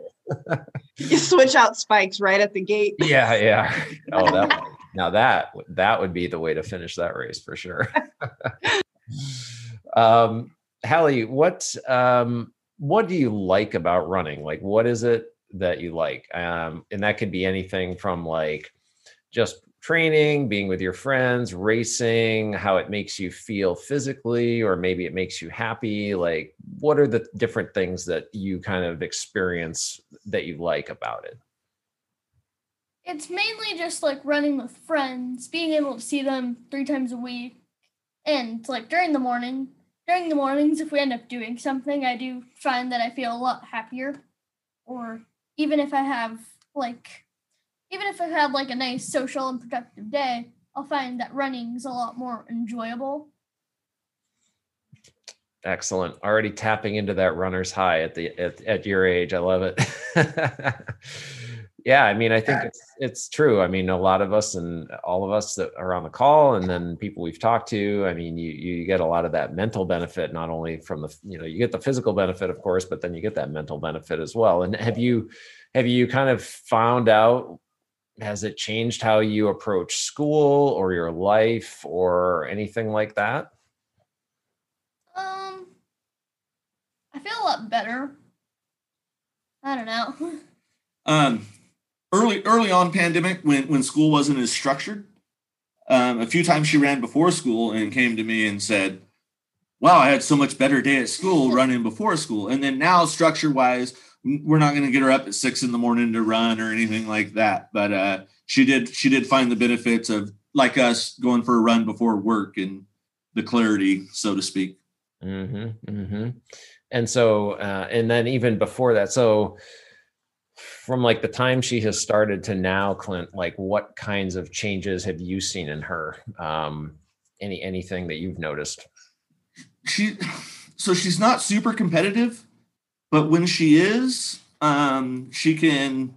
You switch out spikes right at the gate. Yeah, yeah. Oh, that one. Now that that would be the way to finish that race for sure. um, Hallie, what um, what do you like about running? Like, what is it that you like? Um, and that could be anything from like just training, being with your friends, racing, how it makes you feel physically, or maybe it makes you happy. Like, what are the different things that you kind of experience that you like about it? It's mainly just like running with friends, being able to see them three times a week, And like during the morning, during the mornings, if we end up doing something, I do find that I feel a lot happier. Or even if I have like, even if I had like a nice social and productive day, I'll find that running's a lot more enjoyable. Excellent. Already tapping into that runner's high at the at, at your age. I love it. Yeah, I mean, I think it's it's true. I mean, a lot of us and all of us that are on the call, and then people we've talked to. I mean, you you get a lot of that mental benefit, not only from the, you know, you get the physical benefit, of course, but then you get that mental benefit as well. And have you have you kind of found out? Has it changed how you approach school or your life or anything like that? Um, I feel a lot better. I don't know. um, early, early on pandemic, when, when school wasn't as structured, um, a few times she ran before school and came to me and said, wow, I had so much better day at school running before school. And then now structure wise, we're not going to get her up at six in the morning to run or anything like that. But, uh, she did, she did find the benefits of like us going for a run before work and the clarity, so to speak. Mm-hmm, mm-hmm. And so, uh, and then even before that, so from like the time she has started to now, Clint, like what kinds of changes have you seen in her? Um, any, anything that you've noticed? She, so she's not super competitive, but when she is, um, she can,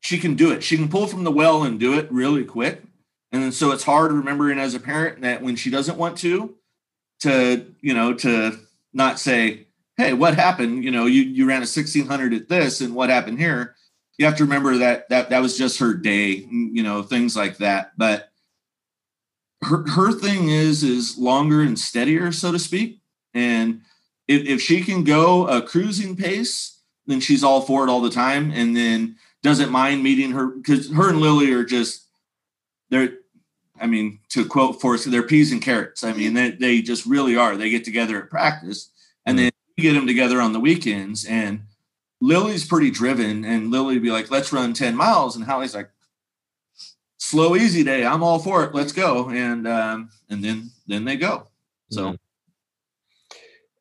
she can do it. She can pull from the well and do it really quick. And so it's hard remembering as a parent that when she doesn't want to, to, you know, to not say, hey, what happened? You know, you, you ran a sixteen hundred at this and what happened here? You have to remember that, that, that was just her day, you know, things like that. But her, her thing is, is longer and steadier, so to speak. And If if she can go a cruising pace, then she's all for it all the time, and then doesn't mind meeting her, because her and Lily are just, they're, I mean, to quote Forrest, they're peas and carrots. I mean, they, they just really are. They get together at practice, and then we get them together on the weekends, and Lily's pretty driven, and Lily would be like, let's run ten miles, and Hallie's like, slow, easy day. I'm all for it. Let's go. And, um, and then, then they go. So. Mm-hmm.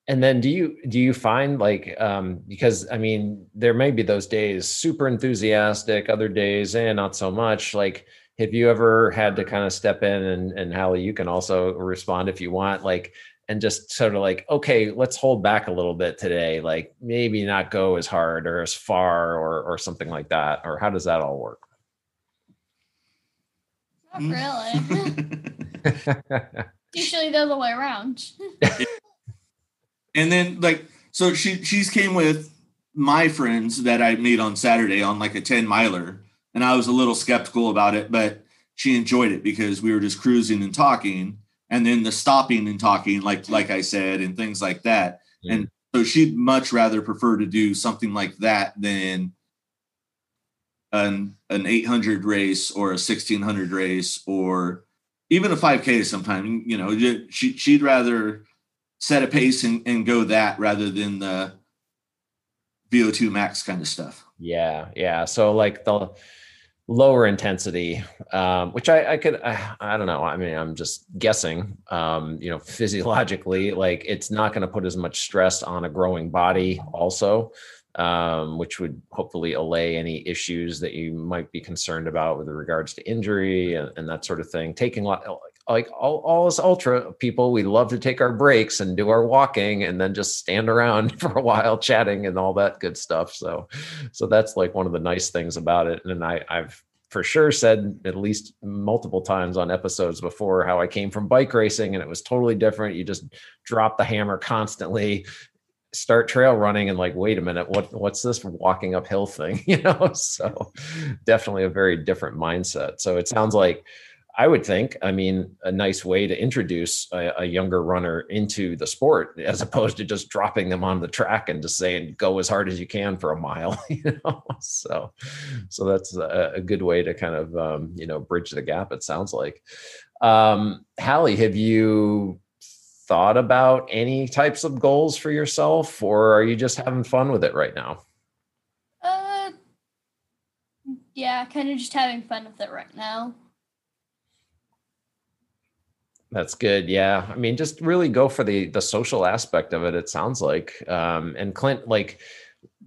And then do you, do you find like, um, because I mean, there may be those days super enthusiastic, other days and eh, not so much. Like, have you ever had to kind of step in and, and Hallie, you can also respond if you want, like, and just sort of like, okay, let's hold back a little bit today. Like maybe not go as hard or as far or, or something like that. Or how does that all work? Not really. Usually the other way around. And then like, so she, she's came with my friends that I meet on Saturday on like a ten miler. And I was a little skeptical about it, but she enjoyed it because we were just cruising and talking, and then the stopping and talking, like, like I said, and things like that. Yeah. And so she'd much rather prefer to do something like that than an, an eight hundred race or a sixteen hundred race, or even a five K sometime, you know, she, she'd rather set a pace and, and go that rather than the V O two max kind of stuff. Yeah. Yeah. So like the lower intensity, um, which I, I could, I, I don't know. I mean, I'm just guessing, um, you know, physiologically, like it's not going to put as much stress on a growing body also, um, which would hopefully allay any issues that you might be concerned about with regards to injury and, and that sort of thing. Taking a lot, like all, all us ultra people, we love to take our breaks and do our walking and then just stand around for a while chatting and all that good stuff. So, so that's like one of the nice things about it. And I, I've for sure said at least multiple times on episodes before how I came from bike racing and it was totally different. You just drop the hammer constantly, start trail running and like, wait a minute, what, what's this walking uphill thing, you know? So definitely a very different mindset. So it sounds like, I would think, I mean, a nice way to introduce a, a younger runner into the sport, as opposed to just dropping them on the track and just saying, go as hard as you can for a mile, you know? So, so that's a, a good way to kind of, um, you know, bridge the gap. It sounds like, um, Hallie, have you thought about any types of goals for yourself, or are you just having fun with it right now? Uh, yeah, kind of just having fun with it right now. That's good. Yeah. I mean, just really go for the, the social aspect of it. It sounds like, um, and Clint, like,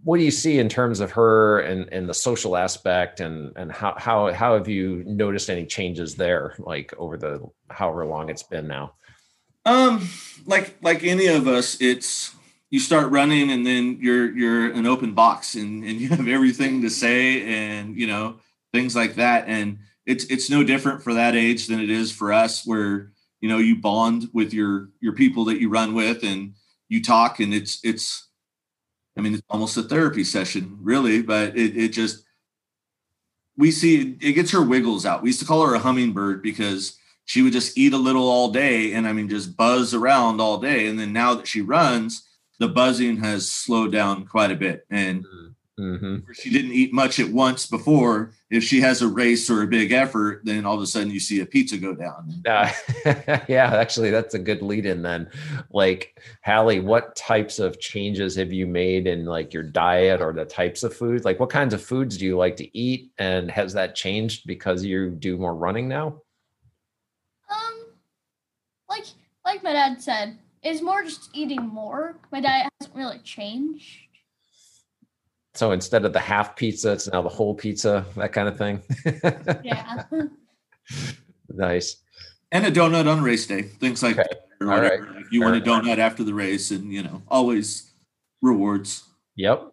what do you see in terms of her and, and the social aspect, and, and how, how, how have you noticed any changes there, like over the, however long it's been now? Um, like, like any of us, it's, you start running and then you're, you're an open box, and, and you have everything to say, and, you know, things like that. And it's, it's no different for that age than it is for us, where, you know, you bond with your, your people that you run with, and you talk, and it's, it's, I mean, it's almost a therapy session, really, but it, it just, we see, it gets her wiggles out. We used to call her a hummingbird because she would just eat a little all day. And I mean, just buzz around all day. And then now that she runs, the buzzing has slowed down quite a bit. And mm-hmm. she didn't eat much at once before. If she has a race or a big effort, then all of a sudden you see a pizza go down. Uh, yeah, actually, that's a good lead in then. Like, Hallie, what types of changes have you made in like your diet or the types of food? Like, what kinds of foods do you like to eat? And has that changed because you do more running now? Um, like, like my dad said, it's more just eating more. My diet hasn't really changed. So instead of the half pizza, it's now the whole pizza, that kind of thing. Yeah. Nice. And a donut on race day, things like okay. that. All right. Like you Fair want a donut right. after the race, and, you know, always rewards. Yep.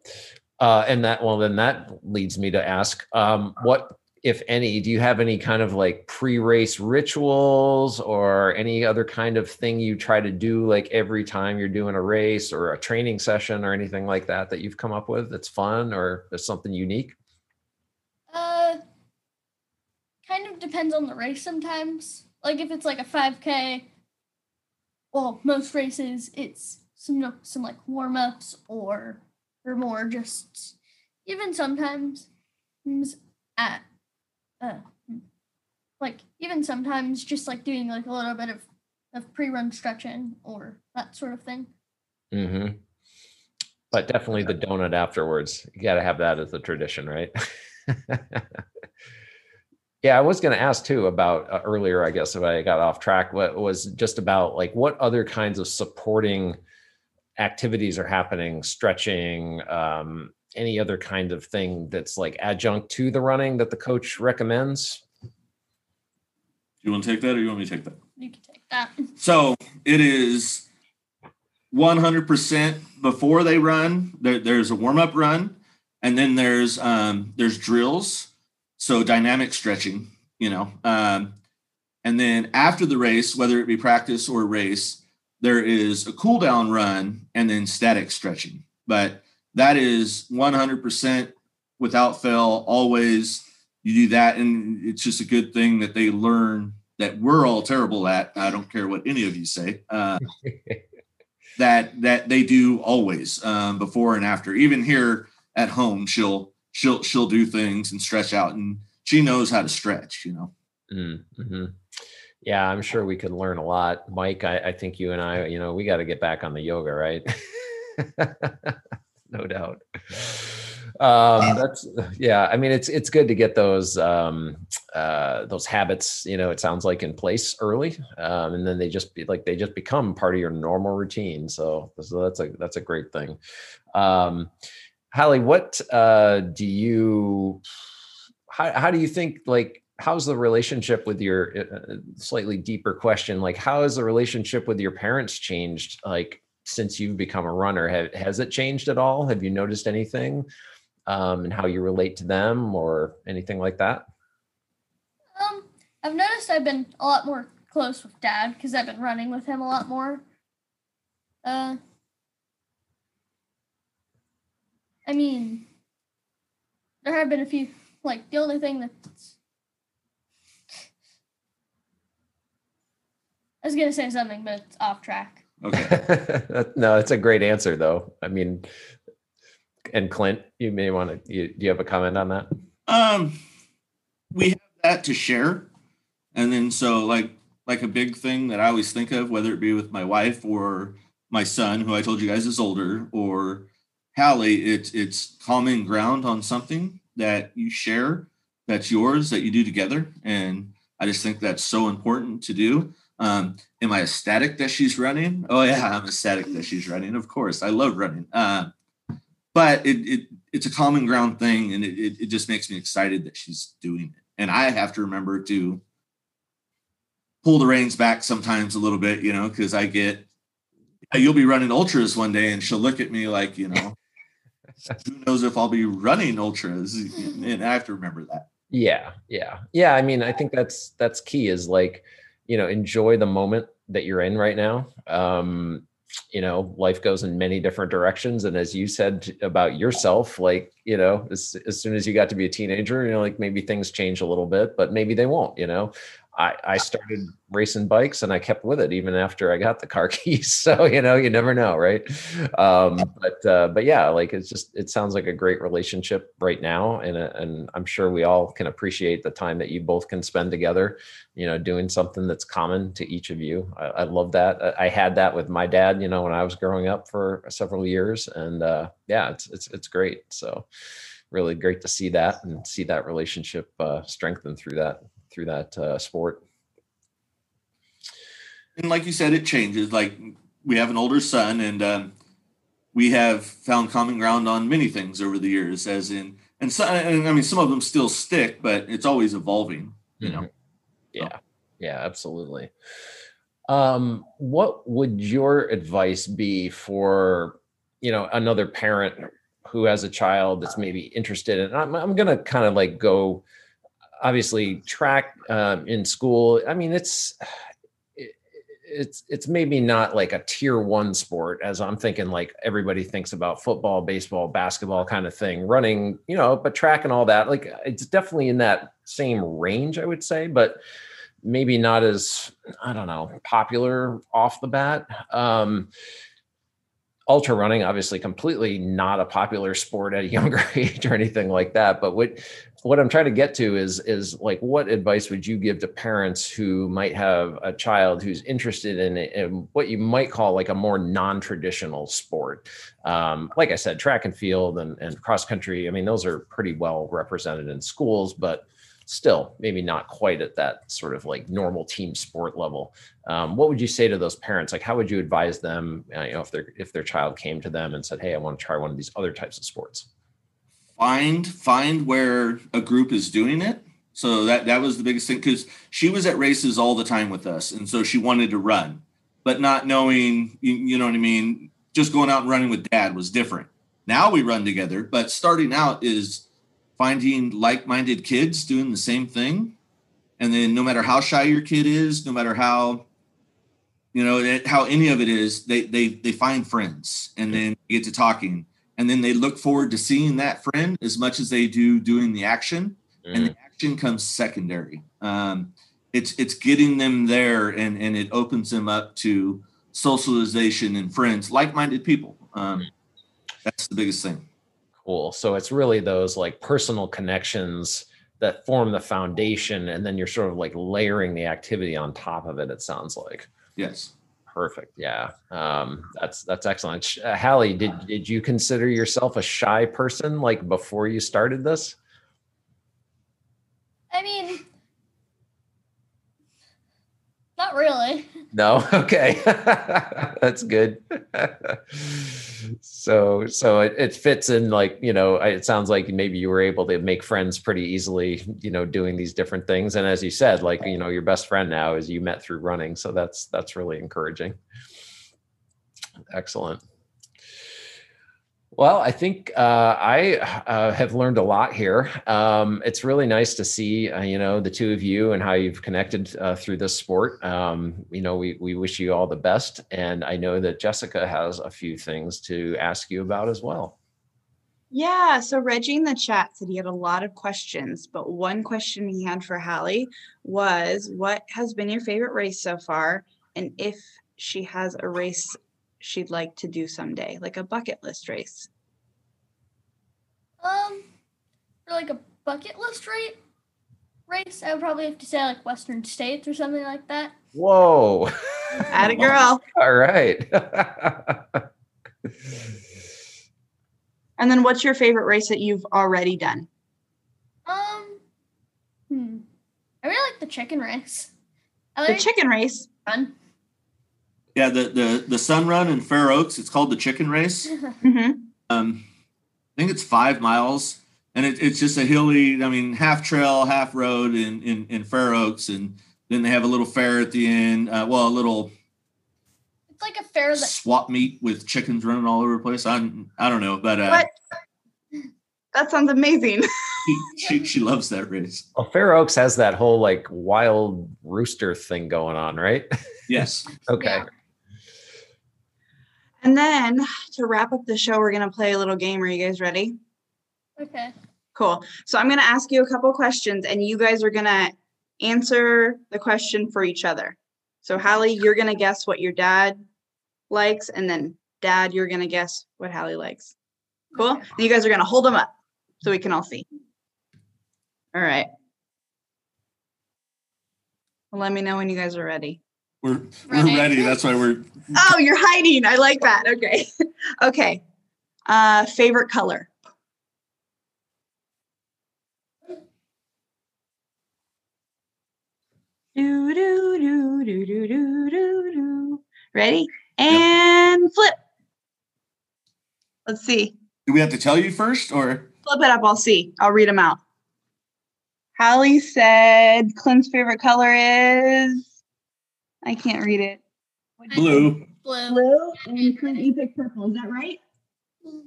Uh, and that, well, then that leads me to ask, um, what, if any, do you have any kind of like pre-race rituals or any other kind of thing you try to do, like every time you're doing a race or a training session or anything like that, that you've come up with that's fun or that's something unique? Uh, kind of depends on the race sometimes. Like if it's like a five K, well, most races it's some, some like warm-ups or, or more just even sometimes at, Uh, like even sometimes just like doing like a little bit of, of pre-run stretching or that sort of thing. Mm-hmm. But definitely the donut afterwards. You got to have that as the tradition, right? Yeah, I was going to ask too about uh, earlier, I guess, if I got off track, what was just about like what other kinds of supporting activities are happening, stretching, um, any other kind of thing that's like adjunct to the running that the coach recommends? Do you want to take that or you want me to take that? You can take that. So it is one hundred percent before they run, there, there's a warm-up run, and then there's, um, there's drills. So dynamic stretching, you know, um, and then after the race, whether it be practice or race, there is a cool down run and then static stretching. But that is one hundred percent without fail, always you do that. And it's just a good thing that they learn that we're all terrible at, I don't care what any of you say, uh, that that they do always um, before and after. Even here at home, she'll, she'll, she'll do things and stretch out, and she knows how to stretch, you know? Mm-hmm. Yeah, I'm sure we could learn a lot. Mike, I, I think you and I, you know, we got to get back on the yoga, right? No doubt. Um, that's yeah. I mean, it's, it's good to get those, um, uh, those habits, you know, it sounds like in place early. Um, and then they just be like, they just become part of your normal routine. So, so that's a, that's a great thing. Um, Hallie, what, uh, do you, how, how do you think, like, how's the relationship with your uh, slightly deeper question? Like, how has the relationship with your parents changed? Like, since you've become a runner, have, has it changed at all? Have you noticed anything um, and how you relate to them or anything like that? Um, I've noticed I've been a lot more close with Dad because I've been running with him a lot more. Uh, I mean, there have been a few, like the only thing that's, I was going to say something, but it's off track. Okay. No, that's a great answer though. I mean, and Clint, you may want to, you, do you have a comment on that? Um, we have that to share. And then, so like, like a big thing that I always think of, whether it be with my wife or my son, who I told you guys is older, or Hallie, it's, it's common ground on something that you share, that's yours, that you do together. And I just think that's so important to do. Um, am I ecstatic that she's running? Oh yeah, I'm ecstatic that she's running. Of course, I love running. Uh, but it, it it's a common ground thing, and it, it it just makes me excited that she's doing it. And I have to remember to pull the reins back sometimes a little bit, you know, because I get, you'll be running ultras one day, and she'll look at me like, you know, who knows if I'll be running ultras, and I have to remember that. Yeah, yeah, yeah. I mean, I think that's that's key. Is like, you know, enjoy the moment that you're in right now. Um, you know, life goes in many different directions. And as you said about yourself, like, you know, as, as soon as you got to be a teenager, you know, like maybe things change a little bit, but maybe they won't, you know. I, I started racing bikes and I kept with it even after I got the car keys. So, you know, you never know. Right. Um, but, uh, but yeah, like, it's just, it sounds like a great relationship right now. And, and I'm sure we all can appreciate the time that you both can spend together, you know, doing something that's common to each of you. I, I love that. I had that with my dad, you know, when I was growing up for several years, and uh, yeah, it's, it's, it's great. So really great to see that and see that relationship uh, strengthen through that. through that uh, sport. And like you said, it changes. Like we have an older son, and um, we have found common ground on many things over the years, as in, and, so, and I mean, some of them still stick, but it's always evolving, you mm-hmm. know? Yeah. So. Yeah, absolutely. Um, what would your advice be for, you know, another parent who has a child that's maybe interested in, and I'm, I'm going to kind of like go, obviously track um, in school. I mean, it's, it, it's, it's maybe not like a tier one sport, as I'm thinking, like everybody thinks about football, baseball, basketball kind of thing, running, you know, but track and all that, like it's definitely in that same range, I would say, but maybe not as, I don't know, popular off the bat. Um, Ultra running, obviously completely not a popular sport at a younger age or anything like that. But what, what I'm trying to get to is, is like, what advice would you give to parents who might have a child who's interested in, in what you might call like a more non-traditional sport? Um, like I said, track and field and, and cross country. I mean, those are pretty well represented in schools, but still maybe not quite at that sort of like normal team sport level. Um, what would you say to those parents? Like, how would you advise them, uh, you know, if their, if their child came to them and said, hey, I want to try one of these other types of sports? Find, find where a group is doing it. So that, that was the biggest thing, because she was at races all the time with us. And so she wanted to run, but not knowing, you, you know what I mean? Just going out and running with dad was different. Now we run together, but starting out is finding like-minded kids doing the same thing. And then no matter how shy your kid is, no matter how, you know, how any of it is, they, they, they find friends and then get to talking. And then they look forward to seeing that friend as much as they do doing the action. Mm. And the action comes secondary. Um, it's, it's getting them there, and, and it opens them up to socialization and friends, like-minded people. Um, that's the biggest thing. Cool. So it's really those like personal connections that form the foundation, and then you're sort of like layering the activity on top of it, it sounds like. Yes. Perfect. Yeah. Um, that's, that's excellent. Uh, Hallie, did, did you consider yourself a shy person like before you started this? I mean, not really. No. Okay. That's good. So, so it, it fits in like, you know, it sounds like maybe you were able to make friends pretty easily, you know, doing these different things. And as you said, like, you know, your best friend now is you met through running. So that's, that's really encouraging. Excellent. Well, I think uh, I uh, have learned a lot here. Um, it's really nice to see, uh, you know, the two of you and how you've connected uh, through this sport. Um, you know, we we wish you all the best. And I know that Jessica has a few things to ask you about as well. Yeah. So Reggie in the chat said he had a lot of questions, but one question he had for Hallie was, what has been your favorite race so far? And if she has a race she'd like to do someday, like a bucket list race? Um, for like a bucket list rate race, I would probably have to say like Western States or something like that. Whoa. Atta girl. All right. And then what's your favorite race that you've already done? Um, hmm. I really like the chicken race. I like the chicken race? Run? Yeah, the, the, the Sun Run in Fair Oaks. It's called the Chicken Race. Mm-hmm. Um, I think it's five miles, and it, it's just a hilly, I mean, half trail, half road in, in, in Fair Oaks, and then they have a little fair at the end. Uh, well, a little it's like a fair swap meet with chickens running all over the place. I I don't know, but uh, what? That sounds amazing. she, she she loves that race. Well, Fair Oaks has that whole like wild rooster thing going on, right? Yes. Okay. Yeah. And then to wrap up the show, we're going to play a little game. Are you guys ready? Okay. Cool. So I'm going to ask you a couple questions, and you guys are going to answer the question for each other. So Hallie, you're going to guess what your dad likes, and then Dad, you're going to guess what Hallie likes. Cool. And you guys are going to hold them up so we can all see. All right. Well, let me know when you guys are ready. We're we're ready. That's why we're. Oh, you're hiding. I like that. Okay. Okay. Uh, favorite color? Do, do, do, do, do, do, do. Ready? And yep. Flip. Let's see. Do we have to tell you first or? Flip it up. I'll see. I'll read them out. Hallie said Clint's favorite color is. I can't read it. Blue. Blue. Blue. And Clint, you picked purple. Is that right?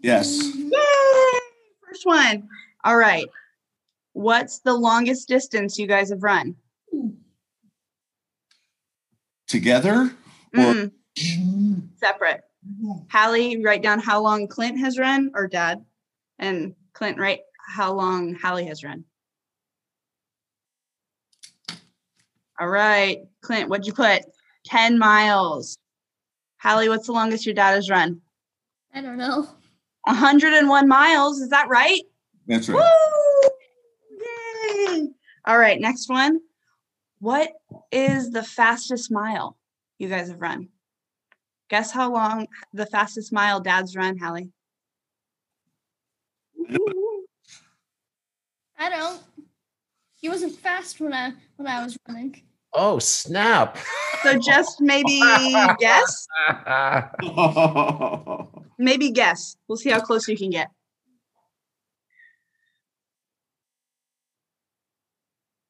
Yes. Yay! First one. All right. What's the longest distance you guys have run? Together? Or- mm. Separate. Hallie, write down how long Clint has run, or Dad. And Clint, write how long Hallie has run. All right, Clint, what'd you put? ten miles. Hallie, what's the longest your dad has run? I don't know. one hundred one miles. Is that right? That's right. Woo! Yay! All right, next one. What is the fastest mile you guys have run? Guess how long the fastest mile Dad's run, Hallie? I don't. He wasn't fast when I when I was running. Oh, snap. So just maybe guess. Maybe guess. We'll see how close you can get.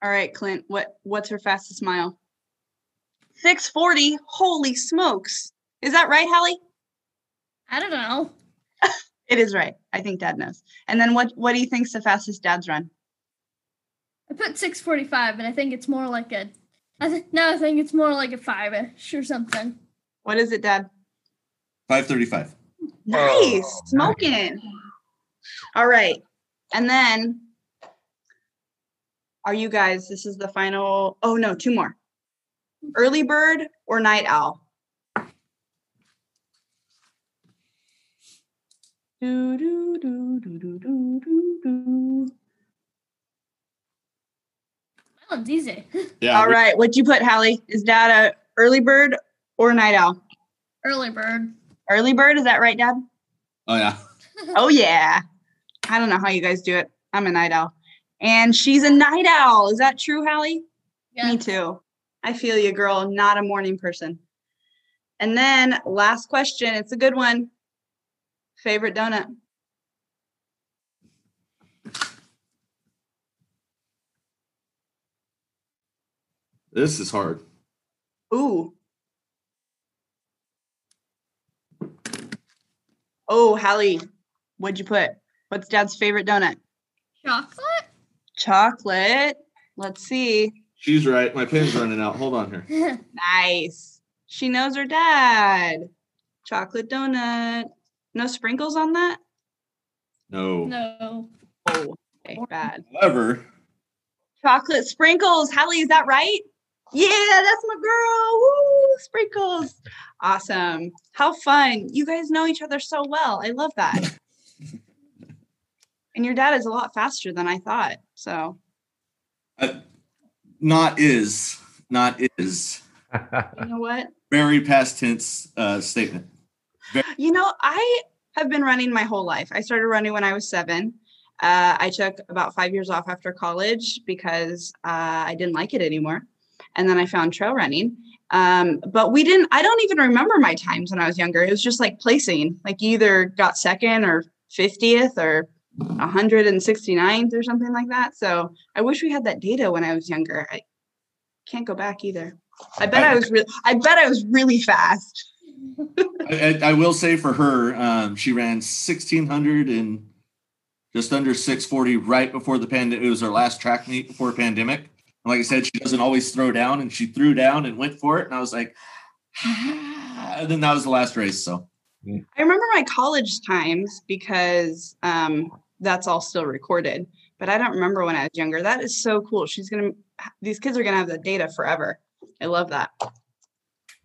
All right, Clint, what, what's her fastest mile? six forty. Holy smokes. Is that right, Hallie? I don't know. It is right. I think Dad knows. And then what, what do you think's the fastest Dad's run? I put six forty-five, but I think it's more like a I th- no, I think it's more like a five-ish or something. What is it, Dad? five thirty-five. Nice. Oh, smoking. Nice. All right. And then, are you guys, this is the final, oh, no, two more. Early bird or night owl? Do, do, do, do, do, do, do, do. Oh, it's easy. Yeah. All right. What'd you put, Hallie? Is Dad a early bird or a night owl? Early bird. Early bird. Is that right, Dad? Oh, yeah. Oh, yeah. I don't know how you guys do it. I'm a night owl. And she's a night owl. Is that true, Hallie? Yeah. Me too. I feel you, girl. I'm not a morning person. And then last question. It's a good one. Favorite donut? This is hard. Ooh. Oh, Hallie, what'd you put? What's Dad's favorite donut? Chocolate? Chocolate. Let's see. She's right. My pen's running out. Hold on here. Nice. She knows her dad. Chocolate donut. No sprinkles on that? No. No. Oh, okay, bad. However. Chocolate sprinkles. Hallie, is that right? Yeah, that's my girl. Woo, sprinkles. Awesome. How fun. You guys know each other so well. I love that. And your dad is a lot faster than I thought. So. Uh, not is. Not is. You know what? Very past tense uh, statement. Very- you know, I have been running my whole life. I started running when I was seven. Uh, I took about five years off after college because uh, I didn't like it anymore. And then I found trail running. Um, but we didn't, I don't even remember my times when I was younger. It was just like placing, like you either got second or fiftieth or one hundred sixty-ninth or something like that. So I wish we had that data when I was younger. I can't go back either. I bet I, I was really, I bet I was really fast. I, I will say for her, um, she ran sixteen hundred and just under six forty right before the pandemic. It was her last track meet before pandemic. And like I said, she doesn't always throw down, and she threw down and went for it. And I was like, ah. And then that was the last race. So I remember my college times because um, that's all still recorded, but I don't remember when I was younger. That is so cool. She's going to, these kids are going to have the data forever. I love that.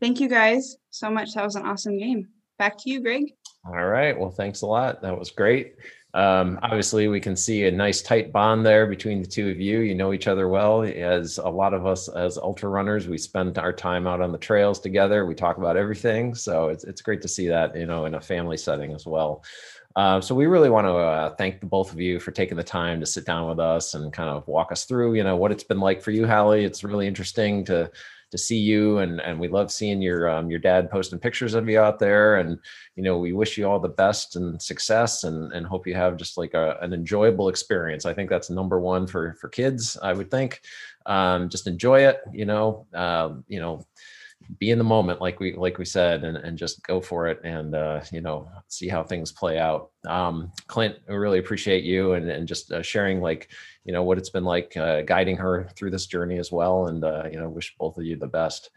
Thank you guys so much. That was an awesome game. Back to you, Greg. All right. Well, thanks a lot. That was great. Um, obviously, we can see a nice tight bond there between the two of you. You know each other well. As a lot of us as ultra runners, we spend our time out on the trails together. We talk about everything. So it's it's great to see that, you know, in a family setting as well. Uh, so we really want to uh, thank the both of you for taking the time to sit down with us and kind of walk us through, you know, what it's been like for you, Hallie. It's really interesting to to see you, and and we love seeing your um, your dad posting pictures of you out there. And, you know, we wish you all the best and success, and and hope you have just like a, an enjoyable experience. I think that's number one for for kids, I would think. Um, just enjoy it, you know, uh, you know, be in the moment, like we like we said, and, and just go for it, and uh, you know, see how things play out. Um, Clint, we really appreciate you, and and just uh, sharing, like, you know, what it's been like uh, guiding her through this journey as well, and uh, you know, wish both of you the best.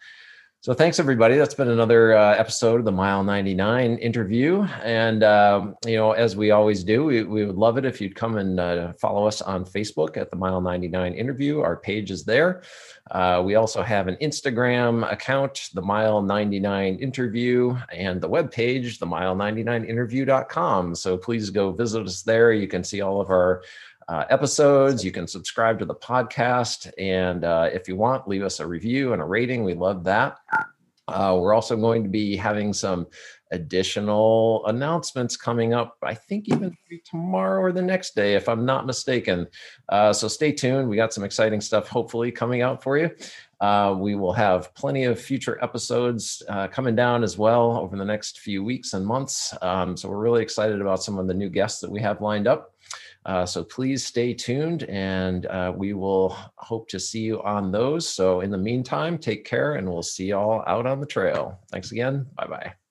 So thanks, everybody. That's been another uh, episode of the Mile ninety-nine interview. And, um, you know, as we always do, we, we would love it if you'd come and uh, follow us on Facebook at the Mile ninety-nine interview. Our page is there. Uh, we also have an Instagram account, the Mile ninety-nine interview, and the webpage, the mile ninety-nine interview dot com. So please go visit us there. You can see all of our Uh, episodes. You can subscribe to the podcast, and uh, if you want, leave us a review and a rating. We love that. Uh, we're also going to be having some additional announcements coming up, I think even tomorrow or the next day, if I'm not mistaken. Uh, so stay tuned. We got some exciting stuff hopefully coming out for you. Uh, we will have plenty of future episodes uh, coming down as well over the next few weeks and months. Um, so we're really excited about some of the new guests that we have lined up. Uh, so please stay tuned, and uh, we will hope to see you on those. So in the meantime, take care, and we'll see y'all out on the trail. Thanks again. Bye-bye.